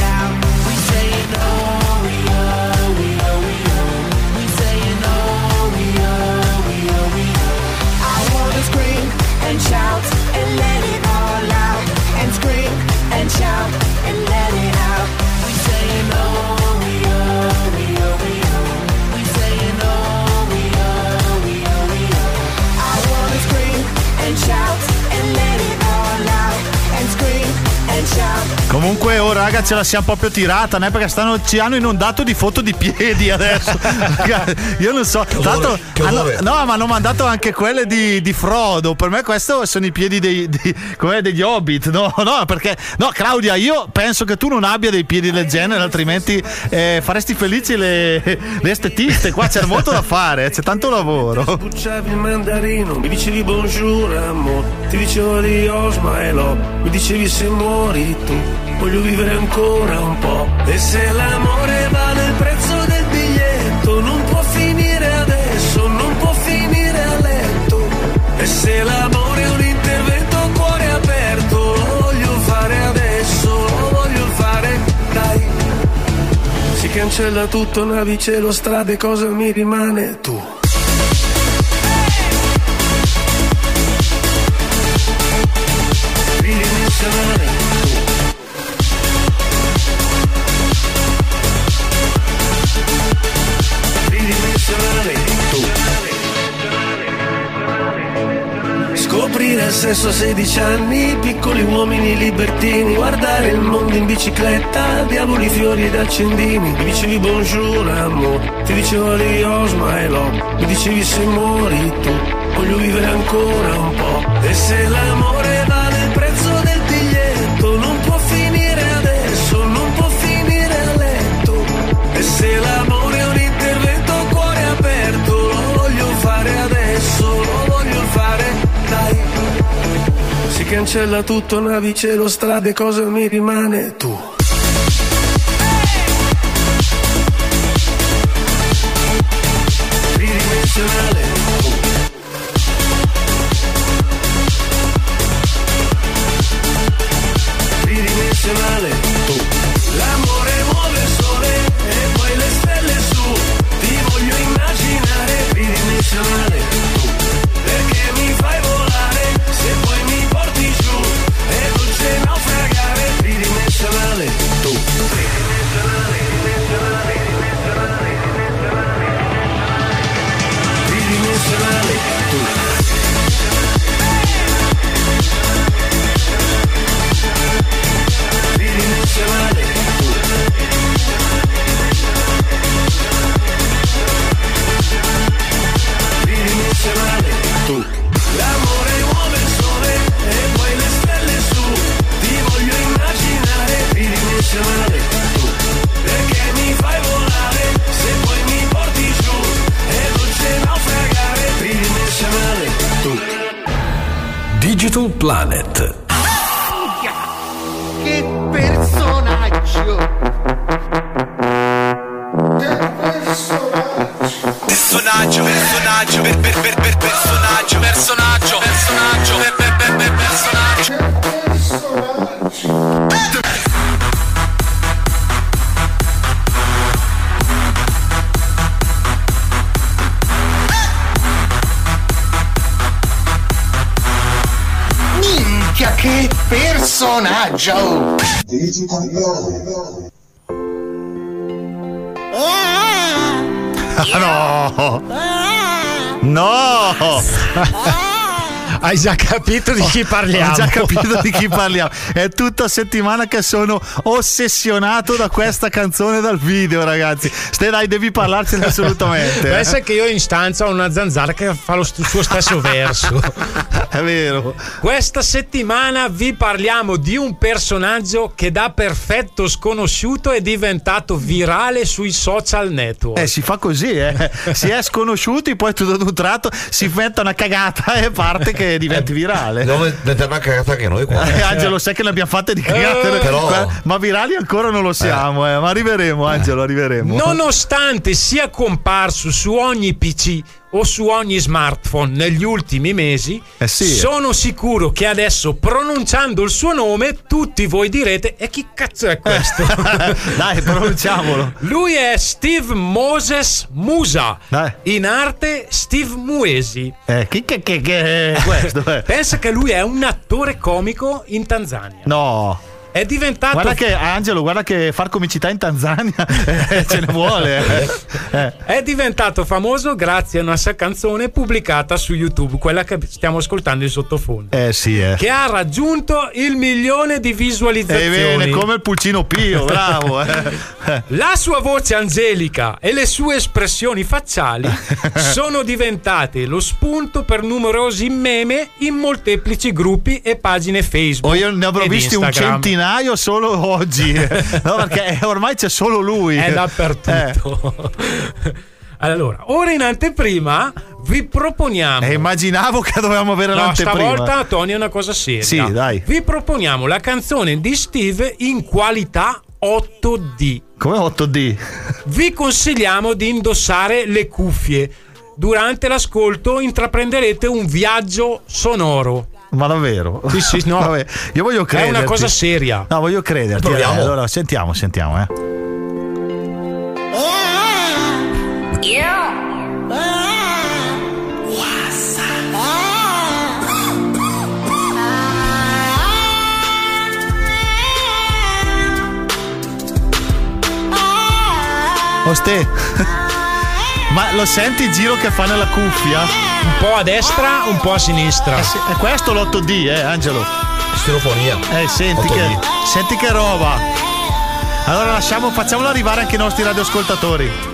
Shout and let it all out, and scream and shout and let it out. We saying oh, we oh, we oh, we oh. We saying oh, we oh, we oh, we oh. I wanna scream and shout and let it all out, and scream and shout. Comunque oh raga, ce la siamo proprio tirata, né? Perché ci hanno inondato di foto di piedi adesso. Io non so. Tanto no, ma hanno mandato anche quelle di Frodo. Per me questi sono i piedi degli Hobbit. No, perché no, Claudia, io penso che tu non abbia dei piedi del genere, altrimenti faresti felici le estetiste. Qua c'è molto da fare, c'è tanto lavoro. Sbucciavi il mandarino, mi dicevi bonjour amore, ti dicevo di Osma e lo, mi dicevi se muori tu. Voglio vivere ancora un po'. E se l'amore vale il prezzo del biglietto, non può finire adesso, non può finire a letto. E se l'amore è un intervento a cuore aperto, lo voglio fare adesso, lo voglio fare, dai. Si cancella tutto, navi, cielo, strade, cosa mi rimane? Tu. Scoprire il sesso a 16 anni, piccoli uomini libertini, guardare il mondo in bicicletta, diavoli, fiori ed accendini. Mi dicevi bonjour amore, ti dicevo adios my love, mi dicevi se muori tu, voglio vivere ancora un po'. E se l'amore vale il prezzo del biglietto, non può finire adesso, non può finire a letto. E se l'amore è un intervento a cuore aperto, lo voglio fare adesso, lo voglio fare. Si cancella tutto, navi, cielo, strade, cosa mi rimane? Tu. Ridimensionale. Ridimensionale. L'amore muove il sole e poi le stelle su. Ti voglio immaginare. Ridimensionale. Perché mi fai volare se poi mi porti giù e dolce naufragare. Tridimensionale tu, tridimensionale, tridimensionale, tridimensionale, tridimensionale tu, tridimensionale tu, tridimensionale tu. L'amore muove il sole e poi le stelle su, ti voglio immaginare, tridimensionale tu, perché mi fai volare, se poi mi porti giù, e dolce naufragare, tridimensionale tu. Digital Planet. Che personaggio! Che personaggio! Personaggio, per personaggio, personaggio, personaggio, per personaggio. Minchia che personaggio! No! No! Hai già capito di chi parliamo. Ho già capito di chi parliamo. È tutta settimana che sono ossessionato da questa canzone, dal video, ragazzi. Dai, devi parlarcene assolutamente. Pensa che io in stanza ho una zanzara che fa lo suo stesso verso. È vero. Questa settimana vi parliamo di un personaggio che da perfetto sconosciuto è diventato virale sui social network. Si fa così, Si è sconosciuti, poi tutto ad un tratto si inventa una cagata e parte che diventi virale. Dove una cagata che noi qua. Angelo, sai che ne abbiamo fatte di cagate, però... ma virali ancora non lo siamo, ma arriveremo, Angelo, arriveremo. Nonostante sia comparso su ogni PC o su ogni smartphone negli ultimi mesi, sono sicuro che adesso, pronunciando il suo nome, tutti voi direte: e chi cazzo è questo? Dai, pronunciamolo. Lui è Steve Moses Musa, dai. In arte Steve Muesi. Che è questo? Pensa che lui è un attore comico in Tanzania. No. È diventato. Guarda che, Angelo, guarda che far comicità in Tanzania ce ne vuole. È diventato famoso grazie a una sua canzone pubblicata su YouTube, quella che stiamo ascoltando in sottofondo. Che ha raggiunto il 1 milione di visualizzazioni. Bene, come il Pulcino Pio, bravo. La sua voce angelica e le sue espressioni facciali sono diventate lo spunto per numerosi meme in molteplici gruppi e pagine Facebook. Io ne avrò visti un centinaio. Solo oggi, no, perché ormai c'è solo lui, è dappertutto. Allora, ora in anteprima vi proponiamo. Immaginavo che dovevamo avere l'anteprima. Stavolta, Tony, è una cosa seria. Sì, dai. Vi proponiamo la canzone di Steve in qualità 8D. Come 8D? Vi consigliamo di indossare le cuffie. Durante l'ascolto intraprenderete un viaggio sonoro. Ma davvero? Sì, no. Vabbè, io voglio crederti. È una cosa seria. No, voglio crederti. Allora, sentiamo. Ma lo senti il giro che fa nella cuffia? Un po' a destra, un po' a sinistra. È questo l'8D, Angelo? Stilofonia. Senti che roba. Allora facciamolo arrivare anche i nostri radioascoltatori.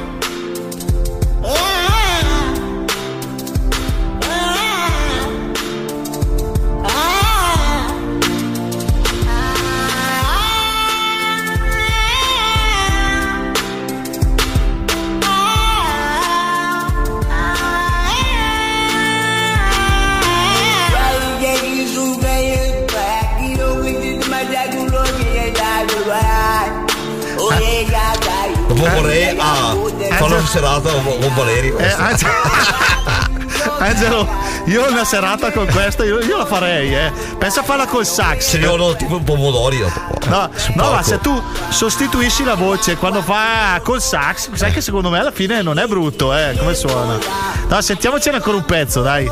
Vorrei farlo una serata con Valerio. Angelo, io una serata con questa io la farei, pensa a farla col sax. Se io no, tipo un pomodori. No, ma se tu sostituisci la voce quando fa col sax, sai che secondo me alla fine non è brutto, come suona. No, sentiamocene ancora un pezzo, dai.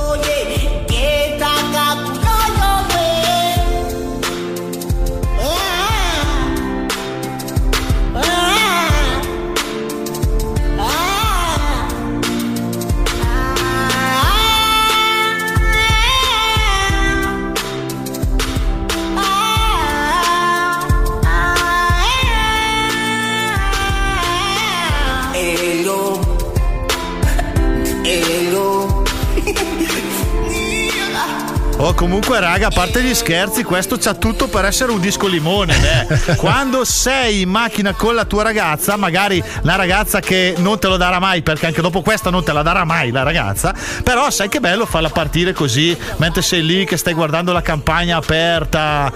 Comunque, raga, a parte gli scherzi, questo c'ha tutto per essere un disco limone. Quando sei in macchina con la tua ragazza, magari la ragazza che non te lo darà mai, perché anche dopo questa non te la darà mai la ragazza, però sai che bello farla partire così mentre sei lì che stai guardando la campagna aperta,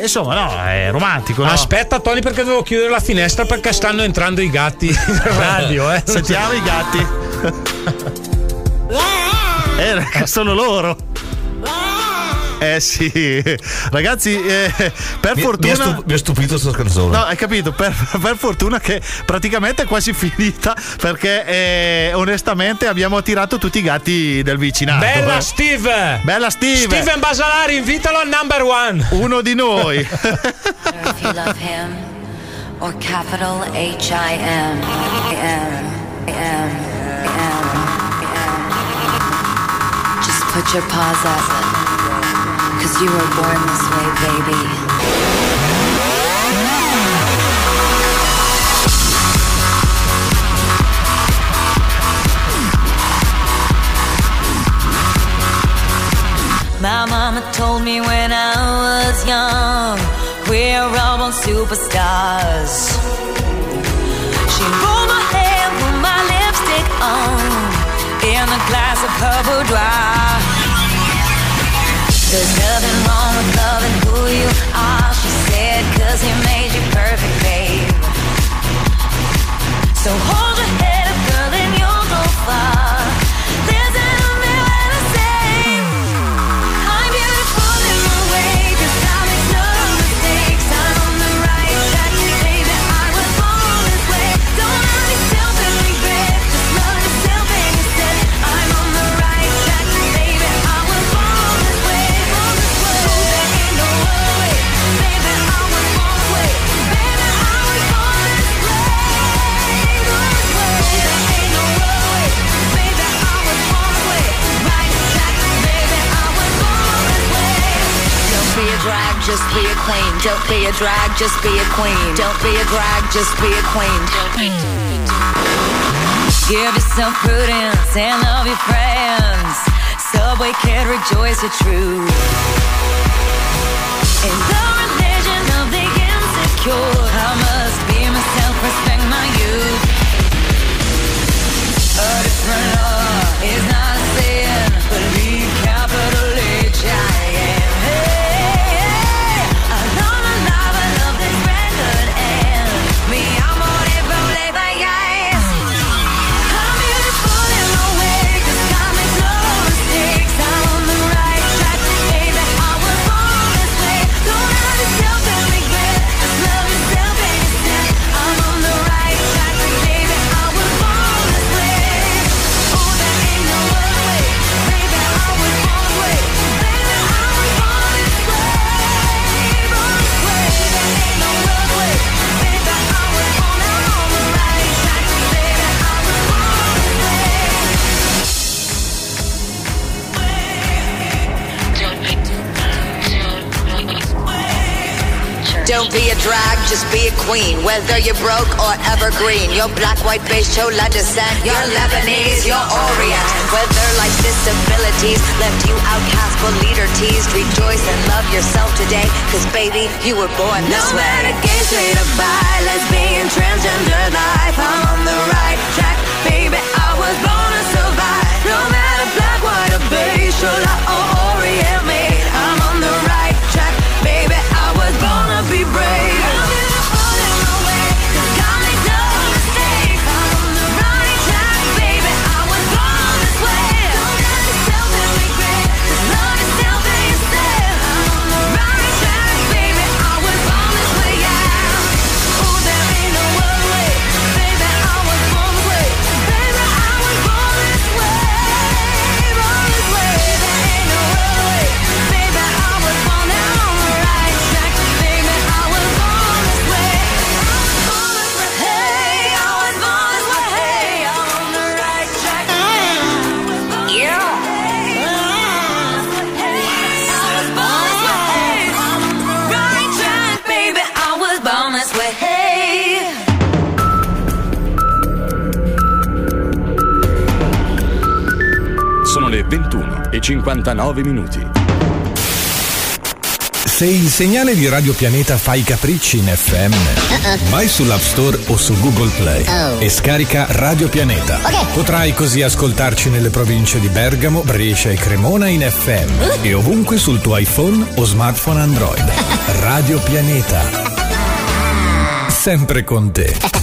insomma, no, è romantico, no? Aspetta, Tony, perché devo chiudere la finestra perché stanno entrando i gatti in radio, sentiamo i gatti. Raga, sono loro. Sì, ragazzi, per fortuna. Mi ha stupito questa canzone. No, hai capito? Per fortuna che praticamente è quasi finita, perché onestamente abbiamo attirato tutti i gatti del vicinato. Bella Steve! Bella Steve! Steven Basalari, invitalo al #1. Uno di noi. Put your paws up, 'cause you were born this way, baby. My mama told me when I was young, we're all on superstars. She rolled my hair, put my lipstick on, in a glass of her boudoir. There's nothing wrong with loving who you are, she said, 'cause he made you perfect, babe. So hold your head up, girl, and you'll go far. Listen to me when I say I'm beautiful in my way, 'cause I make no mistakes. I'm on the right track, baby, I was born this way. Don't let me still feel regret, just love yourself and you said I'm on the right track, baby, I was born this way. Don't be a drag, just be a queen. Don't be a drag, just be a queen. Don't be a drag, just be a queen. Give yourself prudence and love your friends. Subway can rejoice your truth. In the religion of the insecure, I must be myself, respect my youth. A different law is not a sin, but leave capital H I am. Hey, I love my life, I love this record, and mi amo de problema, guys. I'm beautiful in my way, 'cause I make no mistakes. I'm on the right track, baby, I was born this way. Don't let yourself feel regret, just love yourself and you said I'm on the right track, baby, I was born this way. Oh, there ain't no other way, baby, I was born this way. Baby, I was born this way, born this way. There ain't no other way, baby, I was born, I'm on the right track, baby, I was born this way. Don't be a drag, just be a queen. Whether you're broke or evergreen, you're black, white, beige, chola descent, you're Lebanese, you're Orient. Whether life's disabilities left you outcast for leader teased, rejoice and love yourself today, 'cause baby, you were born this way. No matter gay, straight or bi, lesbian, transgender life, I'm on the right track, baby, I was born to survive. No matter black, white or beige, chola or Orient made, I'm on the right track, baby, I was born to be brave. I'm beautiful in my way, 'cause I make no mistakes. I'm on the right track, baby, I was born this way. Don't let yourself feel regret, just love yourself and you said I'm on the right track, baby, I was born this way, yeah. Oh, there ain't no other way, baby, I was born this way. Baby, I was born this way, born this way. There ain't no other way, baby, I was born, I'm on the right track, baby, I was born this way. I was born this way, hey, I was born this way, hey, I'm on the right track, baby, I was born this way. Hey, I was born this way, hey, I was born this way, hey, I'm on the right track, baby, I was born this way, hey. Sono le 21:59. Se il segnale di Radio Pianeta fa i capricci in FM, vai sull'App Store o su Google Play e scarica Radio Pianeta. Potrai così ascoltarci nelle province di Bergamo, Brescia e Cremona in FM e ovunque sul tuo iPhone o smartphone Android. Radio Pianeta, sempre con te.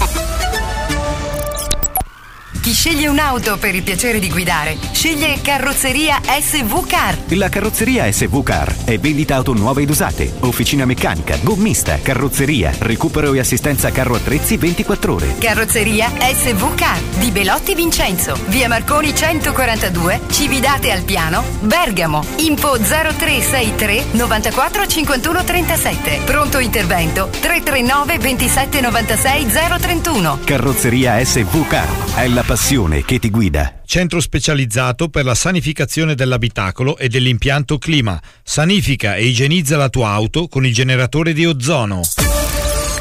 Chi sceglie un'auto per il piacere di guidare, sceglie Carrozzeria SV Car. La carrozzeria SV Car è vendita auto nuove ed usate, officina meccanica, gommista, carrozzeria, recupero e assistenza carro attrezzi 24 ore. Carrozzeria SV Car di Belotti Vincenzo, via Marconi 142, Cividate al Piano, Bergamo. Info 0363 94 51 37. Pronto intervento 339 27 96 031. Carrozzeria SV Car è la passione che ti guida. Centro specializzato per la sanificazione dell'abitacolo e dell'impianto clima. Sanifica e igienizza la tua auto con il generatore di ozono.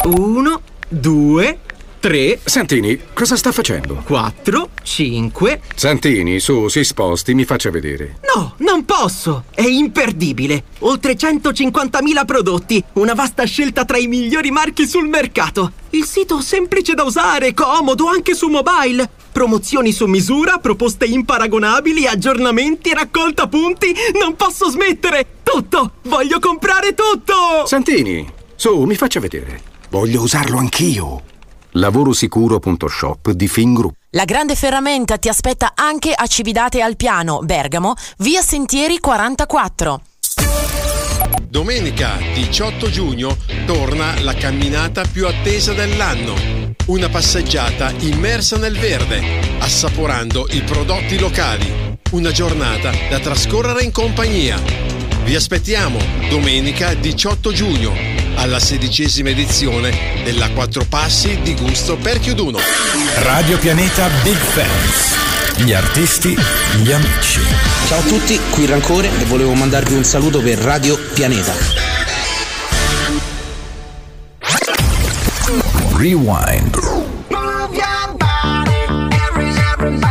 1, 2, 3. Santini, cosa sta facendo? 4, 5. Santini, su, si sposti, mi faccia vedere. No, non posso! È imperdibile! Oltre 150.000 prodotti, una vasta scelta tra i migliori marchi sul mercato. Il sito semplice da usare, comodo anche su mobile. Promozioni su misura, proposte imparagonabili, aggiornamenti, raccolta punti. Non posso smettere! Tutto! Voglio comprare tutto! Santini, su, mi faccia vedere. Voglio usarlo anch'io. Lavorosicuro.shop di Fingroup. La grande ferramenta ti aspetta anche a Cividate al Piano, Bergamo, via Sentieri 44. Domenica 18 giugno torna la camminata più attesa dell'anno. Una passeggiata immersa nel verde, assaporando i prodotti locali. Una giornata da trascorrere in compagnia. Vi aspettiamo domenica 18 giugno. Alla 16ª edizione della Quattro Passi di Gusto per Chiuduno. Radio Pianeta Big Fans. Gli artisti, gli amici. Ciao a tutti, qui Rancore e volevo mandarvi un saluto per Radio Pianeta. Rewind. Move your body, everybody.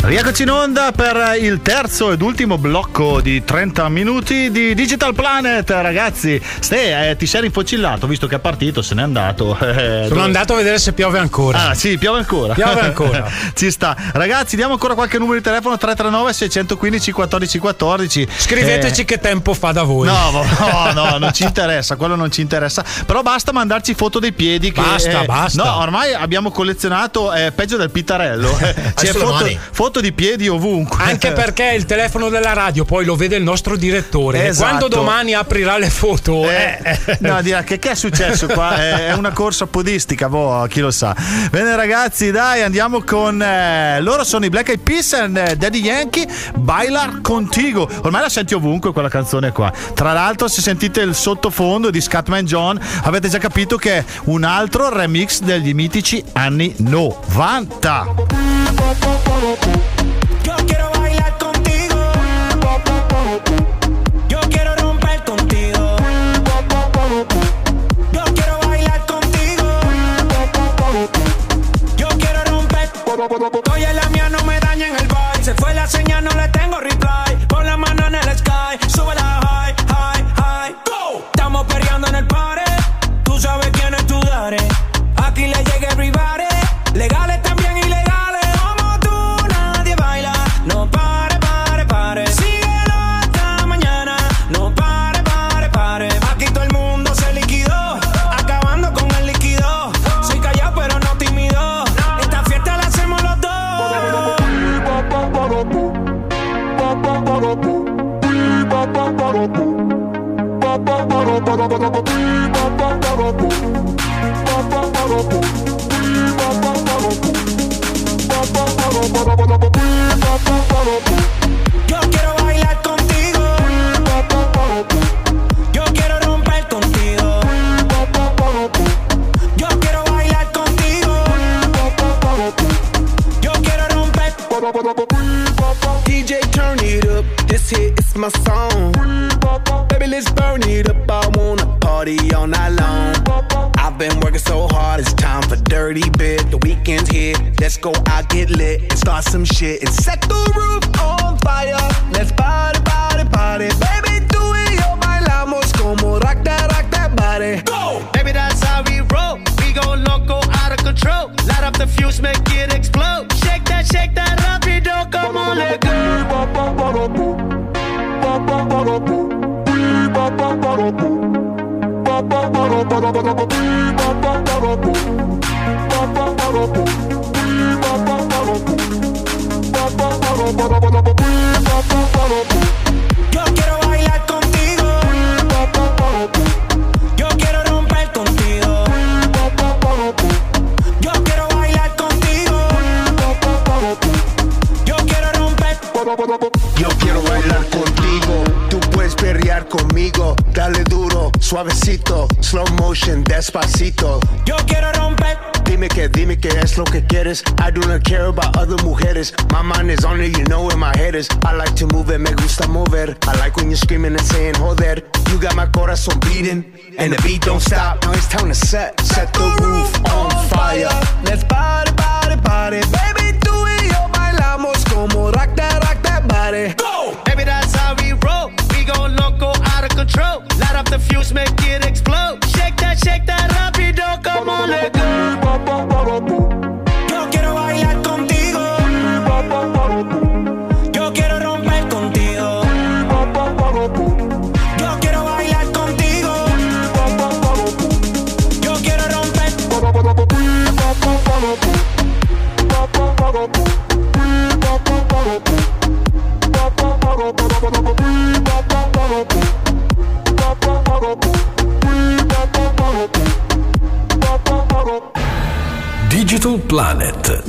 Rieccoci in onda per il terzo ed ultimo blocco di 30 minuti di Digital Planet, ragazzi. Ste, ti sei rinfocillato visto che è partito, se n'è andato. Sono andato a vedere se piove ancora. Ah sì, piove ancora. Piove ancora. Ci sta. Ragazzi, diamo ancora qualche numero di telefono: 339 615 1414. Scriveteci che tempo fa da voi. No, non ci interessa, quello non ci interessa. Però basta mandarci foto dei piedi che, basta. No, ormai abbiamo collezionato peggio del Pittarello. C'è foto foto di piedi ovunque. Anche perché il telefono della radio poi lo vede il nostro direttore. Esatto. Quando domani aprirà le foto, no, dirà che è successo qua? È una corsa podistica, boh, chi lo sa. Bene ragazzi, dai, andiamo con loro sono i Black Eyed Peas and Daddy Yankee, Bailar Contigo. Ormai la senti ovunque quella canzone qua. Tra l'altro, se sentite il sottofondo di Scatman John, avete già capito che è un altro remix degli mitici anni 90. Estoy en la mía, no me dañen el vibe. Se fue la señal, no le tengo reply. Pon la mano en el sky, sube la high, high, high. Go. Estamos perreando en el party. Tú sabes quién es tu daddy. Aquí le llega everybody. Legales también ilegales. Como tú nadie baila. No pare, pare, pare. Síguelo hasta mañana. No pare, pare, pare. Aquí todo el mundo se liquidó, acabando con el líquido. Soy callado pero no tímido. Yo quiero bailar contigo. Yo quiero romper contigo. Yo quiero bailar contigo. Yo quiero romper. DJ turn it up, this here is my song. Baby let's burn it up, I wanna party all night long. I've been working so hard, it's time for dirty bit. The weekend's here, let's go out, get lit and start some shit and set the roof on fire. Let's party, party, party. Baby do it, yo bailamos como rock that body. Go! Baby that's how we roll, we go loco, out of control. Light up the fuse, make it explode. Shake that rapido, come on, let go. Yo quiero bailar contigo. Yo quiero romper contigo. Yo quiero bailar contigo. Yo quiero romper. Yo quiero bailar contigo. Tú puedes perrear conmigo. Dale duro, suavecito. Slow motion, despacito. Yo quiero romper. Dime que es lo que quieres. I do not care about other mujeres. My mind is on it, you know where my head is. I like to move it, me gusta mover. I like when you're screaming and saying joder. You got my corazón beating and the beat don't stop. Now it's time to set the roof on fire. Let's party, party, party. Baby, tú y yo bailamos como rock that body. Go! Baby, that's how we roll. We go loco, out of control. Light up the fuse, make it explode. Shake that rapido, come on, let go. Yo quiero bailar contigo. Yo quiero romper contigo. Yo quiero bailar contigo. Yo quiero romper. Digital Planet.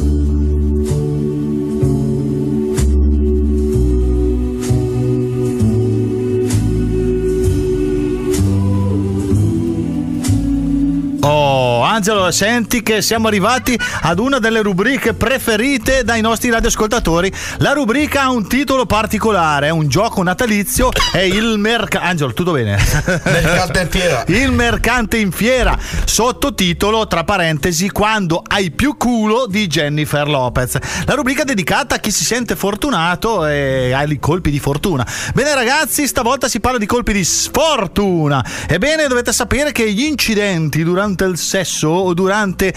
Oh, Angelo, senti che siamo arrivati ad una delle rubriche preferite dai nostri radioascoltatori. La rubrica ha un titolo particolare, è un gioco natalizio, è il Angelo, tutto bene? Mercante in fiera. Il mercante in fiera, sottotitolo tra parentesi Quando hai più culo di Jennifer Lopez. La rubrica dedicata a chi si sente fortunato e ha i colpi di fortuna. Bene ragazzi, stavolta si parla di colpi di sfortuna. Ebbene, dovete sapere che gli incidenti durante il sesso o durante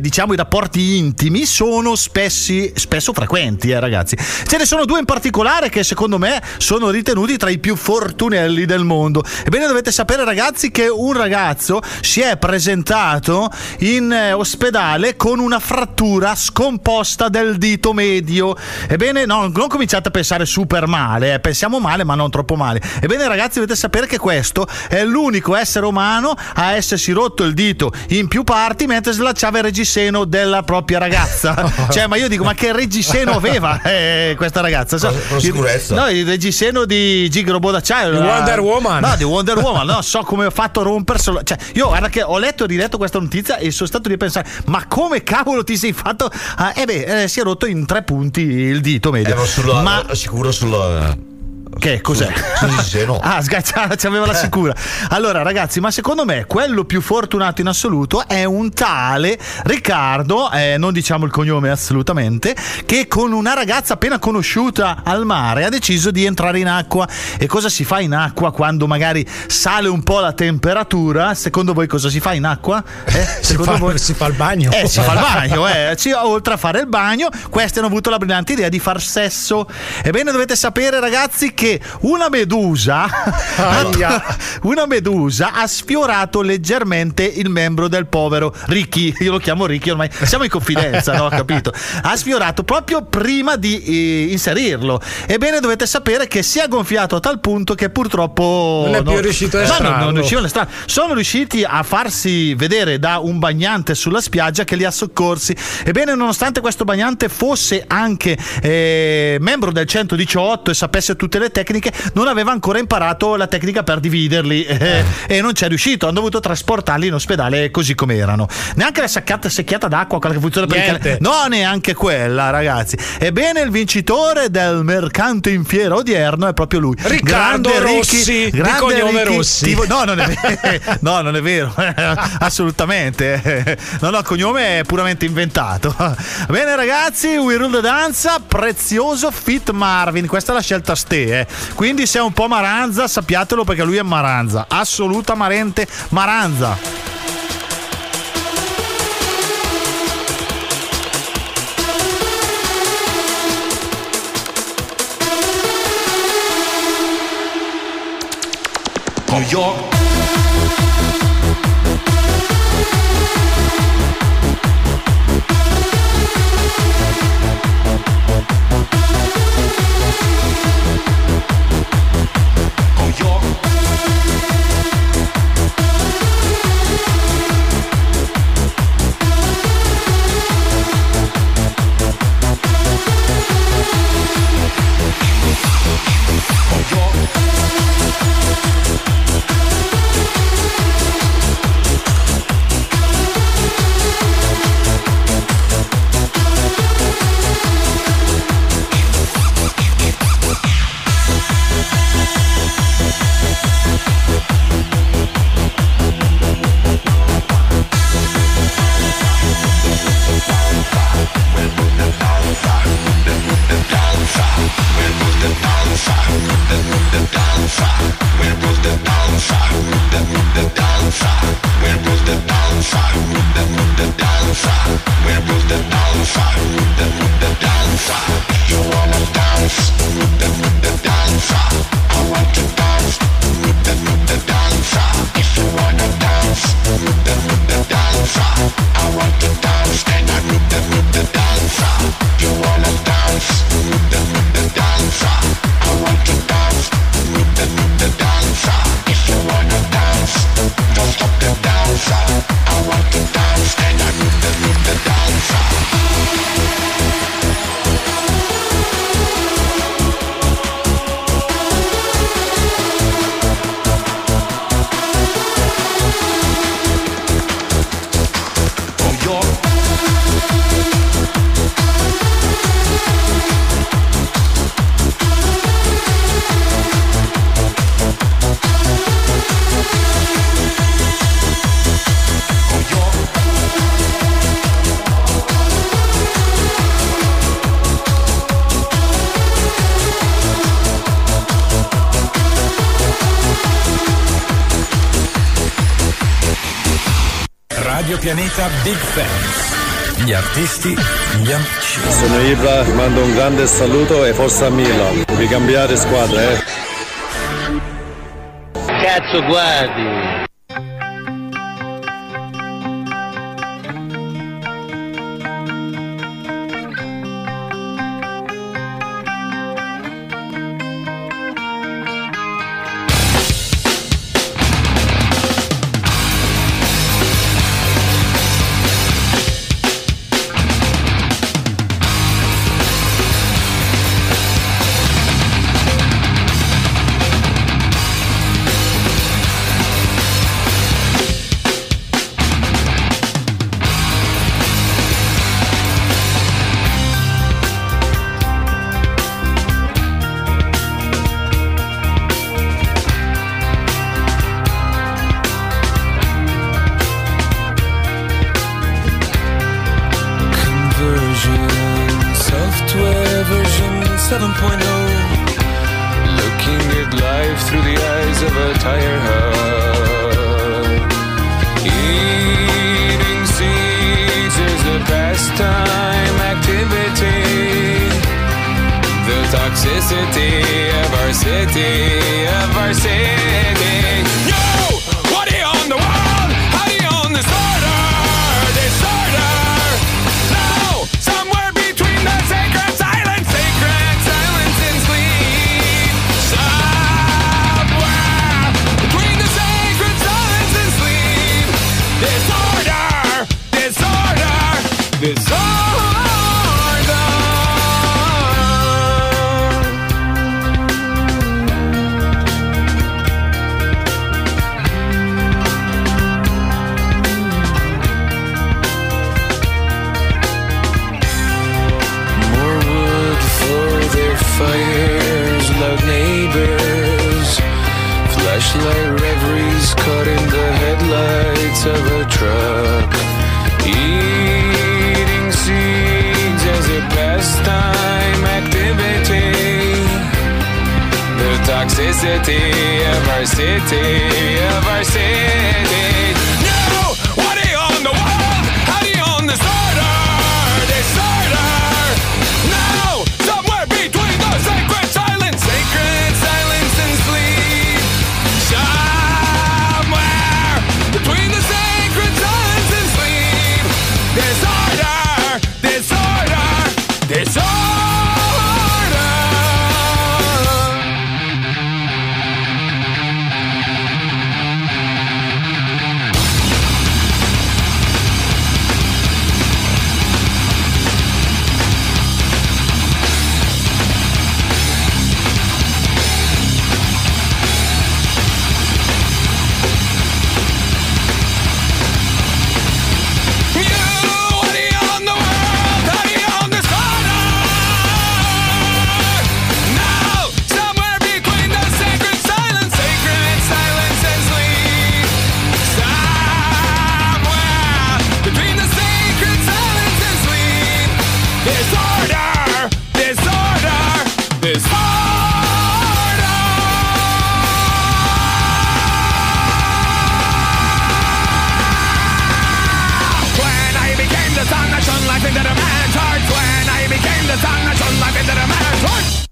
diciamo i rapporti intimi sono spesso frequenti, ragazzi. Ce ne sono due in particolare che secondo me sono ritenuti tra i più fortunelli del mondo. Ebbene, dovete sapere, ragazzi, che un ragazzo si è presentato in ospedale con una frattura scomposta del dito medio. Ebbene, no, non cominciate a pensare super male, pensiamo male ma non troppo male. Ebbene, ragazzi, dovete sapere che questo è l'unico essere umano a essersi rotto il dito in più parti mentre slacciava il reggiseno della propria ragazza. Cioè, ma io dico, ma che reggiseno aveva questa ragazza? So, il reggiseno di Gigro Bodacciaio, di Wonder Woman. Non so come ho fatto a romperselo. Cioè, io guarda che ho letto e riletto questa notizia e sono stato lì a pensare, ma come cavolo ti sei fatto? Si è rotto in 3 punti il dito medio. Che cos'è? Sganciata, ci aveva la sicura. Allora, ragazzi, ma secondo me quello più fortunato in assoluto è un tale Riccardo, non diciamo il cognome assolutamente, che con una ragazza appena conosciuta al mare ha deciso di entrare in acqua. E cosa si fa in acqua quando magari sale un po' la temperatura? Secondo voi cosa si fa in acqua? Si fa il bagno. Oltre a fare il bagno, questi hanno avuto la brillante idea di far sesso. Ebbene, dovete sapere, ragazzi, che una medusa ha sfiorato leggermente il membro del povero Ricky. Io lo chiamo Ricky, ormai siamo in confidenza, no? Capito? Ha sfiorato proprio prima di inserirlo. Ebbene, dovete sapere che si è gonfiato a tal punto che purtroppo non riuscivano a estrarlo. Sono riusciti a farsi vedere da un bagnante sulla spiaggia che li ha soccorsi. Ebbene, nonostante questo bagnante fosse anche membro del 118 e sapesse tutte le tecniche, non aveva ancora imparato la tecnica per dividerli e non ci è riuscito. Hanno dovuto trasportarli in ospedale così come erano. Neanche la secchiata d'acqua, quella che funziona per neanche quella, ragazzi. Ebbene, il vincitore del mercante in fiera odierno è proprio lui, Riccardo Rossi, di cognome Rossi. Non è vero assolutamente. No, il cognome è puramente inventato. Bene, ragazzi, We Rule the Danza, prezioso Fit Marvin, questa è la scelta . Quindi se è un po' maranza, sappiatelo, perché lui è maranza, assoluta marente maranza. New York, Radio Pianeta Big Fans. Gli artisti, gli amici. Sono Ibra, vi mando un grande saluto e forza Milan. Devi cambiare squadra, eh. Cazzo, guardi.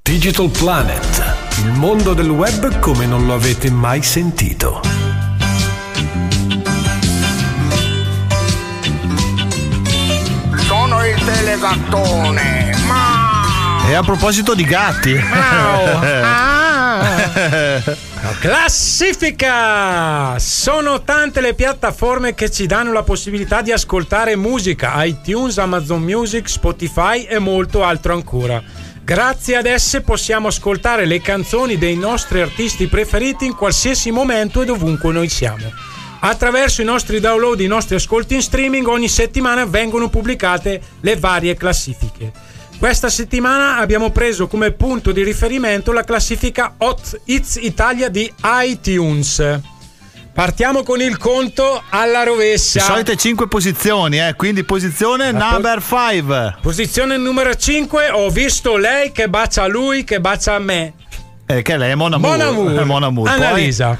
Digital Planet, il mondo del web come non lo avete mai sentito. Sono il telegattone. Ma... E a proposito di gatti. Classifica! Sono tante le piattaforme che ci danno la possibilità di ascoltare musica, iTunes, Amazon Music, Spotify e molto altro ancora. Grazie ad esse possiamo ascoltare le canzoni dei nostri artisti preferiti in qualsiasi momento e dovunque noi siamo. Attraverso i nostri download, i nostri ascolti in streaming, ogni settimana vengono pubblicate le varie classifiche. Questa settimana abbiamo preso come punto di riferimento la classifica Hot Hits Italia di iTunes. Partiamo con il conto alla rovescia. Le solite 5 posizioni, quindi posizione number 5. Posizione numero 5, ho visto lei che bacia lui, che bacia me. Che lei è Mon Amour. Mon Amour. Mon Amour. Annalisa.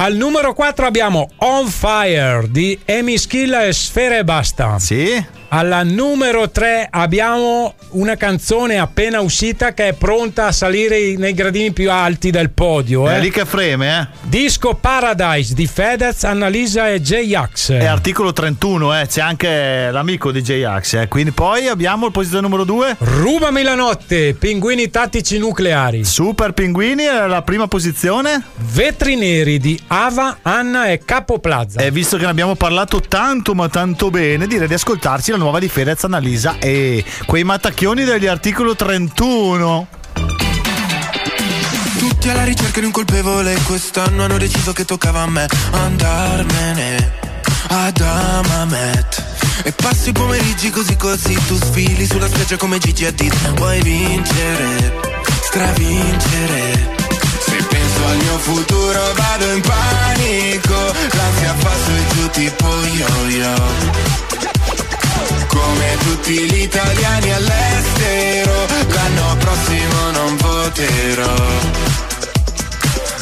Al numero 4 abbiamo On Fire di Amy Schilla e Sfera Ebbasta. Sì. Alla numero 3 abbiamo una canzone appena uscita che è pronta a salire nei gradini più alti del podio. È lì che freme, eh? Disco Paradise di Fedez, Annalisa e J-Ax. È articolo 31, c'è anche l'amico di J-Ax, Quindi poi abbiamo il posizio numero 2. Rubami la notte, Pinguini tattici nucleari. Super Pinguini, la prima posizione. Vetri neri di Ava, Anna e Capo Plaza. E visto che ne abbiamo parlato tanto ma tanto bene, direi di ascoltarci la nuova di Fedez, Annalisa e quei mattacchioni degli articolo 31. Tutti alla ricerca di un colpevole, quest'anno hanno deciso che toccava a me andarmene ad Amamet. E passo i pomeriggi così così, tu sfili sulla spiaggia come Gigi Hadid. Vuoi vincere, stravincere. Se penso al mio futuro vado in panico, l'ansia fa su e giù tipo yo-yo. Come tutti gli italiani all'estero, l'anno prossimo non voterò.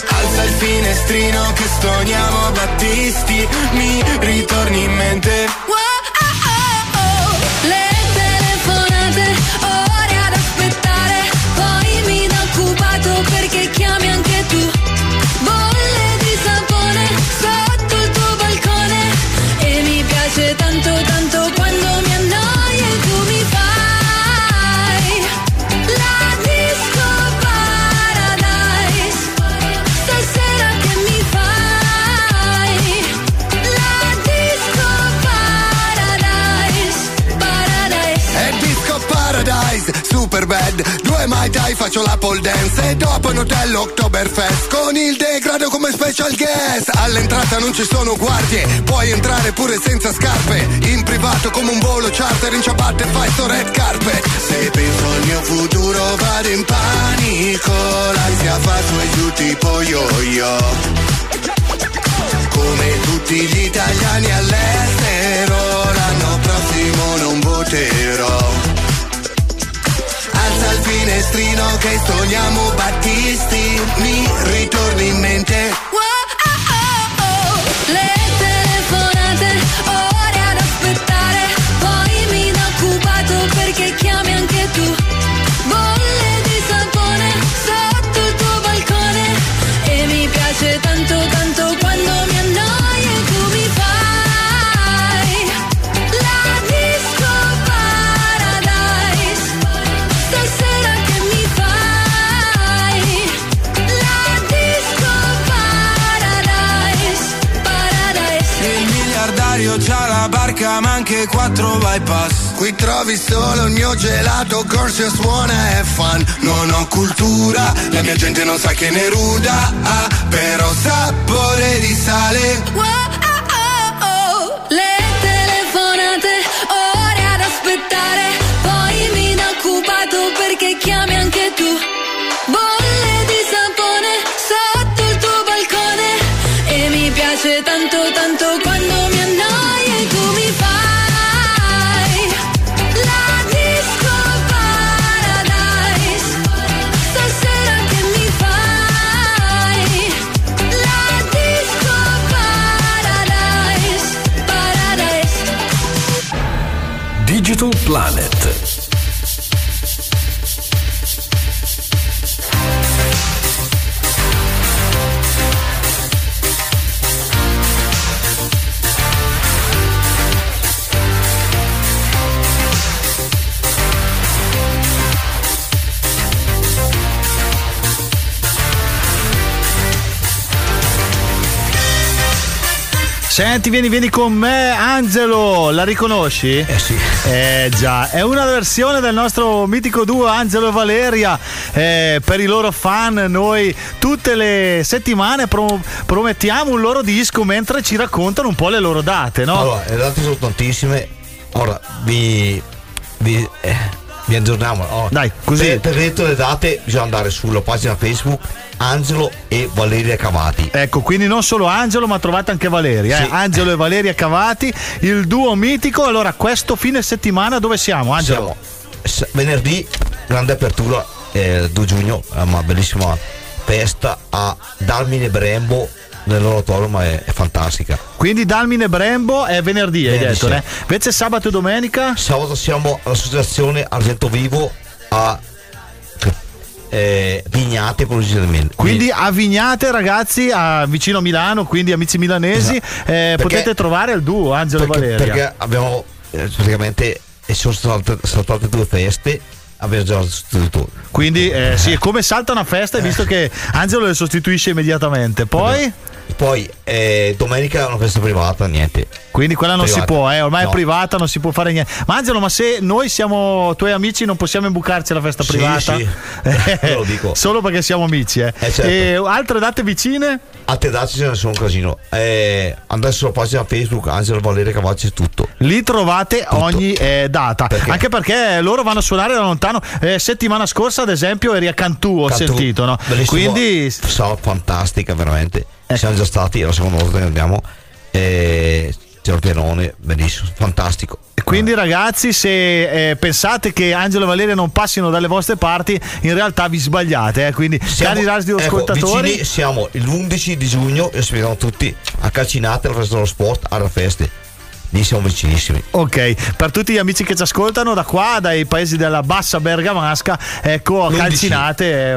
Alza il finestrino che stoniamo Battisti, mi ritorni in mente. Wow, oh, oh, oh. Le telefonate, ore ad aspettare, poi mi da occupato perché chiami anche tu. Bolle di sapone sotto il tuo balcone e mi piace tanto tanto quando mi super bad, due mai dai faccio la pole dance e dopo un hotel Oktoberfest con il degrado come special guest. All'entrata non ci sono guardie, puoi entrare pure senza scarpe, in privato come un volo charter, in ciabatte fai sto red carpet. Se penso al mio futuro vado in panico, l'ansia fa su e giù tipo yo-yo. Come tutti gli italiani all'estero, l'anno prossimo non voterò. Alza il finestrino che sogniamo Battisti, mi ritorni in mente. Wow, oh, oh, oh. Le telefonate, ore ad aspettare, poi mi da occupato perché chiami anche tu. Bolle di sapone sotto il tuo balcone e mi piace tanto tanto quando mi annoio e tu mi fai. C'ha la barca ma anche 4 bypass. Qui trovi solo il mio gelato, Corsio suona e fan. Non ho cultura, la mia gente non sa che ne ruda, però sapore di sale. Wow, oh, oh, oh. Le telefonate, ore ad aspettare, poi mi da occupato perché chiami anche tu. Bolle di sapone sotto il tuo balcone e mi piace tanto tanto quando mi Digital Planet. Senti, vieni con me, Angelo, la riconosci? Eh sì. Già, è una versione del nostro mitico duo Angelo e Valeria. Per i loro fan noi tutte le settimane promettiamo un loro disco mentre ci raccontano un po' le loro date, no? Allora, le date sono tantissime. Ora, vi aggiorniamo. Allora, dai, così. Per vedere le date bisogna andare sulla pagina Facebook Angelo e Valeria Cavati. Ecco, quindi non solo Angelo ma trovate anche Valeria, sì. Angelo e Valeria Cavati, il duo mitico. Allora, questo fine settimana dove siamo, Angelo? Siamo venerdì, grande apertura, 2 giugno, una bellissima festa a Dalmine Brembo nel loro autodromo è fantastica. Quindi Dalmine Brembo è venerdì, hai detto, sì. Invece sabato e domenica? Sabato siamo all'associazione Argento Vivo a Vignate, quindi a Vignate, ragazzi, vicino a Milano, quindi amici milanesi, esatto. Potete trovare il duo Angelo Valeria, perché abbiamo praticamente sono saltate due feste, aveva già sostituto, quindi sì, è come salta una festa, visto che Angelo le sostituisce immediatamente. Poi domenica è una festa privata, niente. Quindi quella non privata. Si può, ormai no. È privata, non si può fare niente. Ma Angelo, ma se noi siamo tuoi amici non possiamo imbucarci la festa privata? Sì, te lo dico. Solo perché siamo amici, certo. Altre date vicine? Altre date ce ne sono un casino. Andate sulla pagina Facebook Angelo Valeria Cavacci, tutto. Lì trovate tutto. Ogni data. Perché? Anche perché loro vanno a suonare da lontano. Settimana scorsa, ad esempio, eri a Cantù, ho sentito, no? Quindi sarà fantastica, veramente. Siamo già stati, la seconda volta che andiamo, c'era Pierone, benissimo, fantastico. Quindi ragazzi, se pensate che Angelo e Valeria non passino dalle vostre parti, in realtà vi sbagliate, quindi cari radio ascoltatori, vicini, siamo l'11 di giugno e ci vediamo tutti a Calcinate, alla festa dello sport, alla feste. Lì siamo vicinissimi. Ok, per tutti gli amici che ci ascoltano da qua, dai paesi della bassa bergamasca, ecco, Calcinate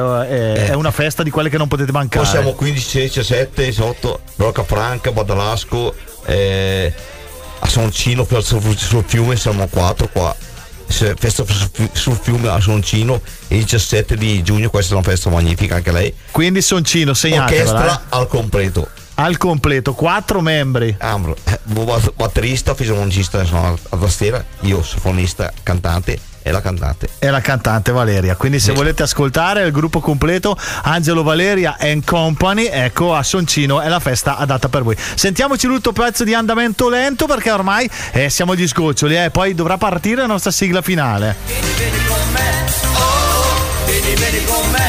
è una festa di quelle che non potete mancare. Poi siamo 15, 17, 18, Roccafranca, Badalasco, a Soncino, sul fiume, siamo 4 qua. Festa sul fiume a Soncino, il 17 di giugno, questa è una festa magnifica anche lei. Quindi Soncino, segnatevela. Orchestra al completo. Al completo, 4 membri. Batterista, fisarmonicista, a tastiera, io sofonista, cantante e la cantante. E la cantante Valeria. Quindi se volete ascoltare il gruppo completo Angelo Valeria and Company, ecco, a Soncino è la festa adatta per voi. Sentiamoci l'ultimo pezzo di Andamento Lento, perché ormai siamo agli sgoccioli, poi dovrà partire la nostra sigla finale. Vieni con me, oh, vieni con me.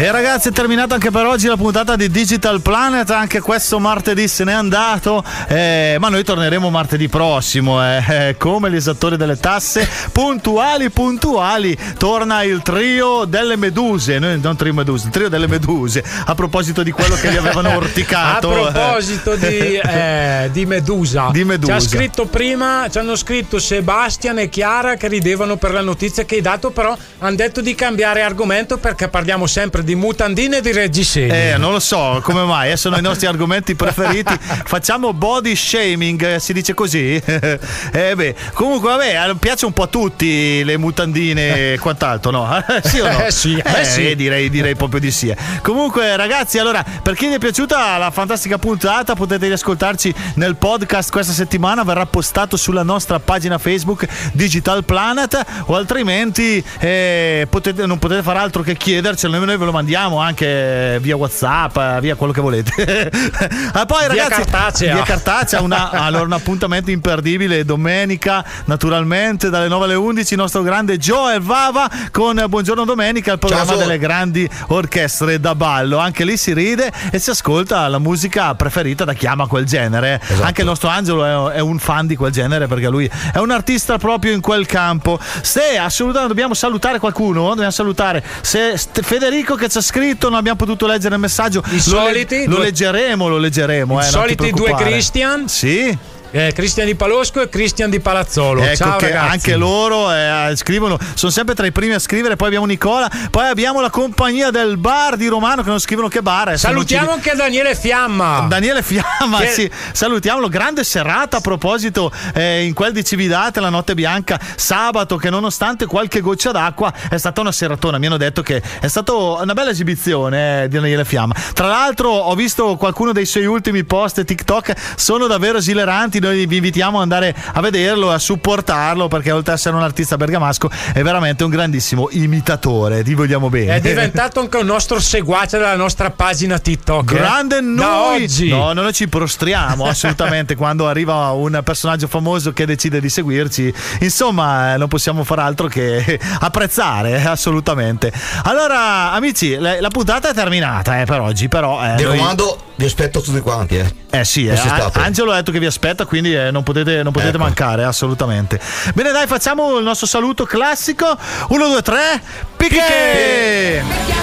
E ragazzi, è terminata anche per oggi la puntata di Digital Planet, anche questo martedì se n'è andato, ma noi torneremo martedì prossimo, come gli esattori delle tasse, puntuali, torna il trio delle meduse, il trio delle meduse, a proposito di quello che gli avevano orticato. A proposito di Medusa, ci hanno scritto Sebastian e Chiara che ridevano per la notizia che hai dato, però hanno detto di cambiare argomento perché parliamo sempre di mutandine e di reggiseni. Non lo so come mai, sono i nostri argomenti preferiti. Facciamo body shaming, si dice così? Comunque vabbè, piace un po' a tutti le mutandine e quant'altro, no? Sì o no? Sì. Direi proprio di sì. Comunque ragazzi, allora, per chi vi è piaciuta la fantastica puntata potete riascoltarci nel podcast, questa settimana verrà postato sulla nostra pagina Facebook Digital Planet, o altrimenti non potete fare altro che chiedercelo, noi ve lo mandiamo anche via WhatsApp, via quello che volete. Poi ragazzi, via cartacea allora, un appuntamento imperdibile domenica naturalmente dalle 9 alle 11, il nostro grande Joel Vava con Buongiorno Domenica, il programma delle grandi orchestre da ballo, anche lì si ride e si ascolta la musica preferita da chi ama quel genere, esatto. Anche il nostro Angelo è un fan di quel genere perché lui è un artista proprio in quel campo. Se assolutamente dobbiamo salutare qualcuno, dobbiamo salutare Federico che ci ha scritto, non abbiamo potuto leggere il messaggio, lo leggeremo, i soliti due Christian, sì. Cristian Di Palosco e Cristian Di Palazzolo. Ecco, ciao che ragazzi. Anche loro scrivono, sono sempre tra i primi a scrivere. Poi abbiamo Nicola, poi abbiamo la compagnia del bar di Romano che non scrivono che bar. Salutiamo anche Daniele Fiamma. Daniele Fiamma, che... sì, salutiamolo. Grande serata a proposito in quel di Cividate, la notte bianca, sabato, che nonostante qualche goccia d'acqua è stata una seratona. Mi hanno detto che è stata una bella esibizione di Daniele Fiamma. Tra l'altro ho visto qualcuno dei suoi ultimi post TikTok, sono davvero esileranti. Noi vi invitiamo ad andare a vederlo e a supportarlo, perché oltre ad essere un artista bergamasco è veramente un grandissimo imitatore. Ti vogliamo bene. È diventato anche un nostro seguace della nostra pagina TikTok. Grande noi. Oggi. No, noi ci prostriamo assolutamente quando arriva un personaggio famoso che decide di seguirci. Insomma, non possiamo far altro che apprezzare, assolutamente. Allora, amici, la puntata è terminata per oggi, però mi raccomando, vi aspetto tutti quanti. Sì, Angelo ha detto che vi aspetta, quindi non potete ecco. mancare assolutamente. Bene, dai, facciamo il nostro saluto classico. 1, 2, 3, picche!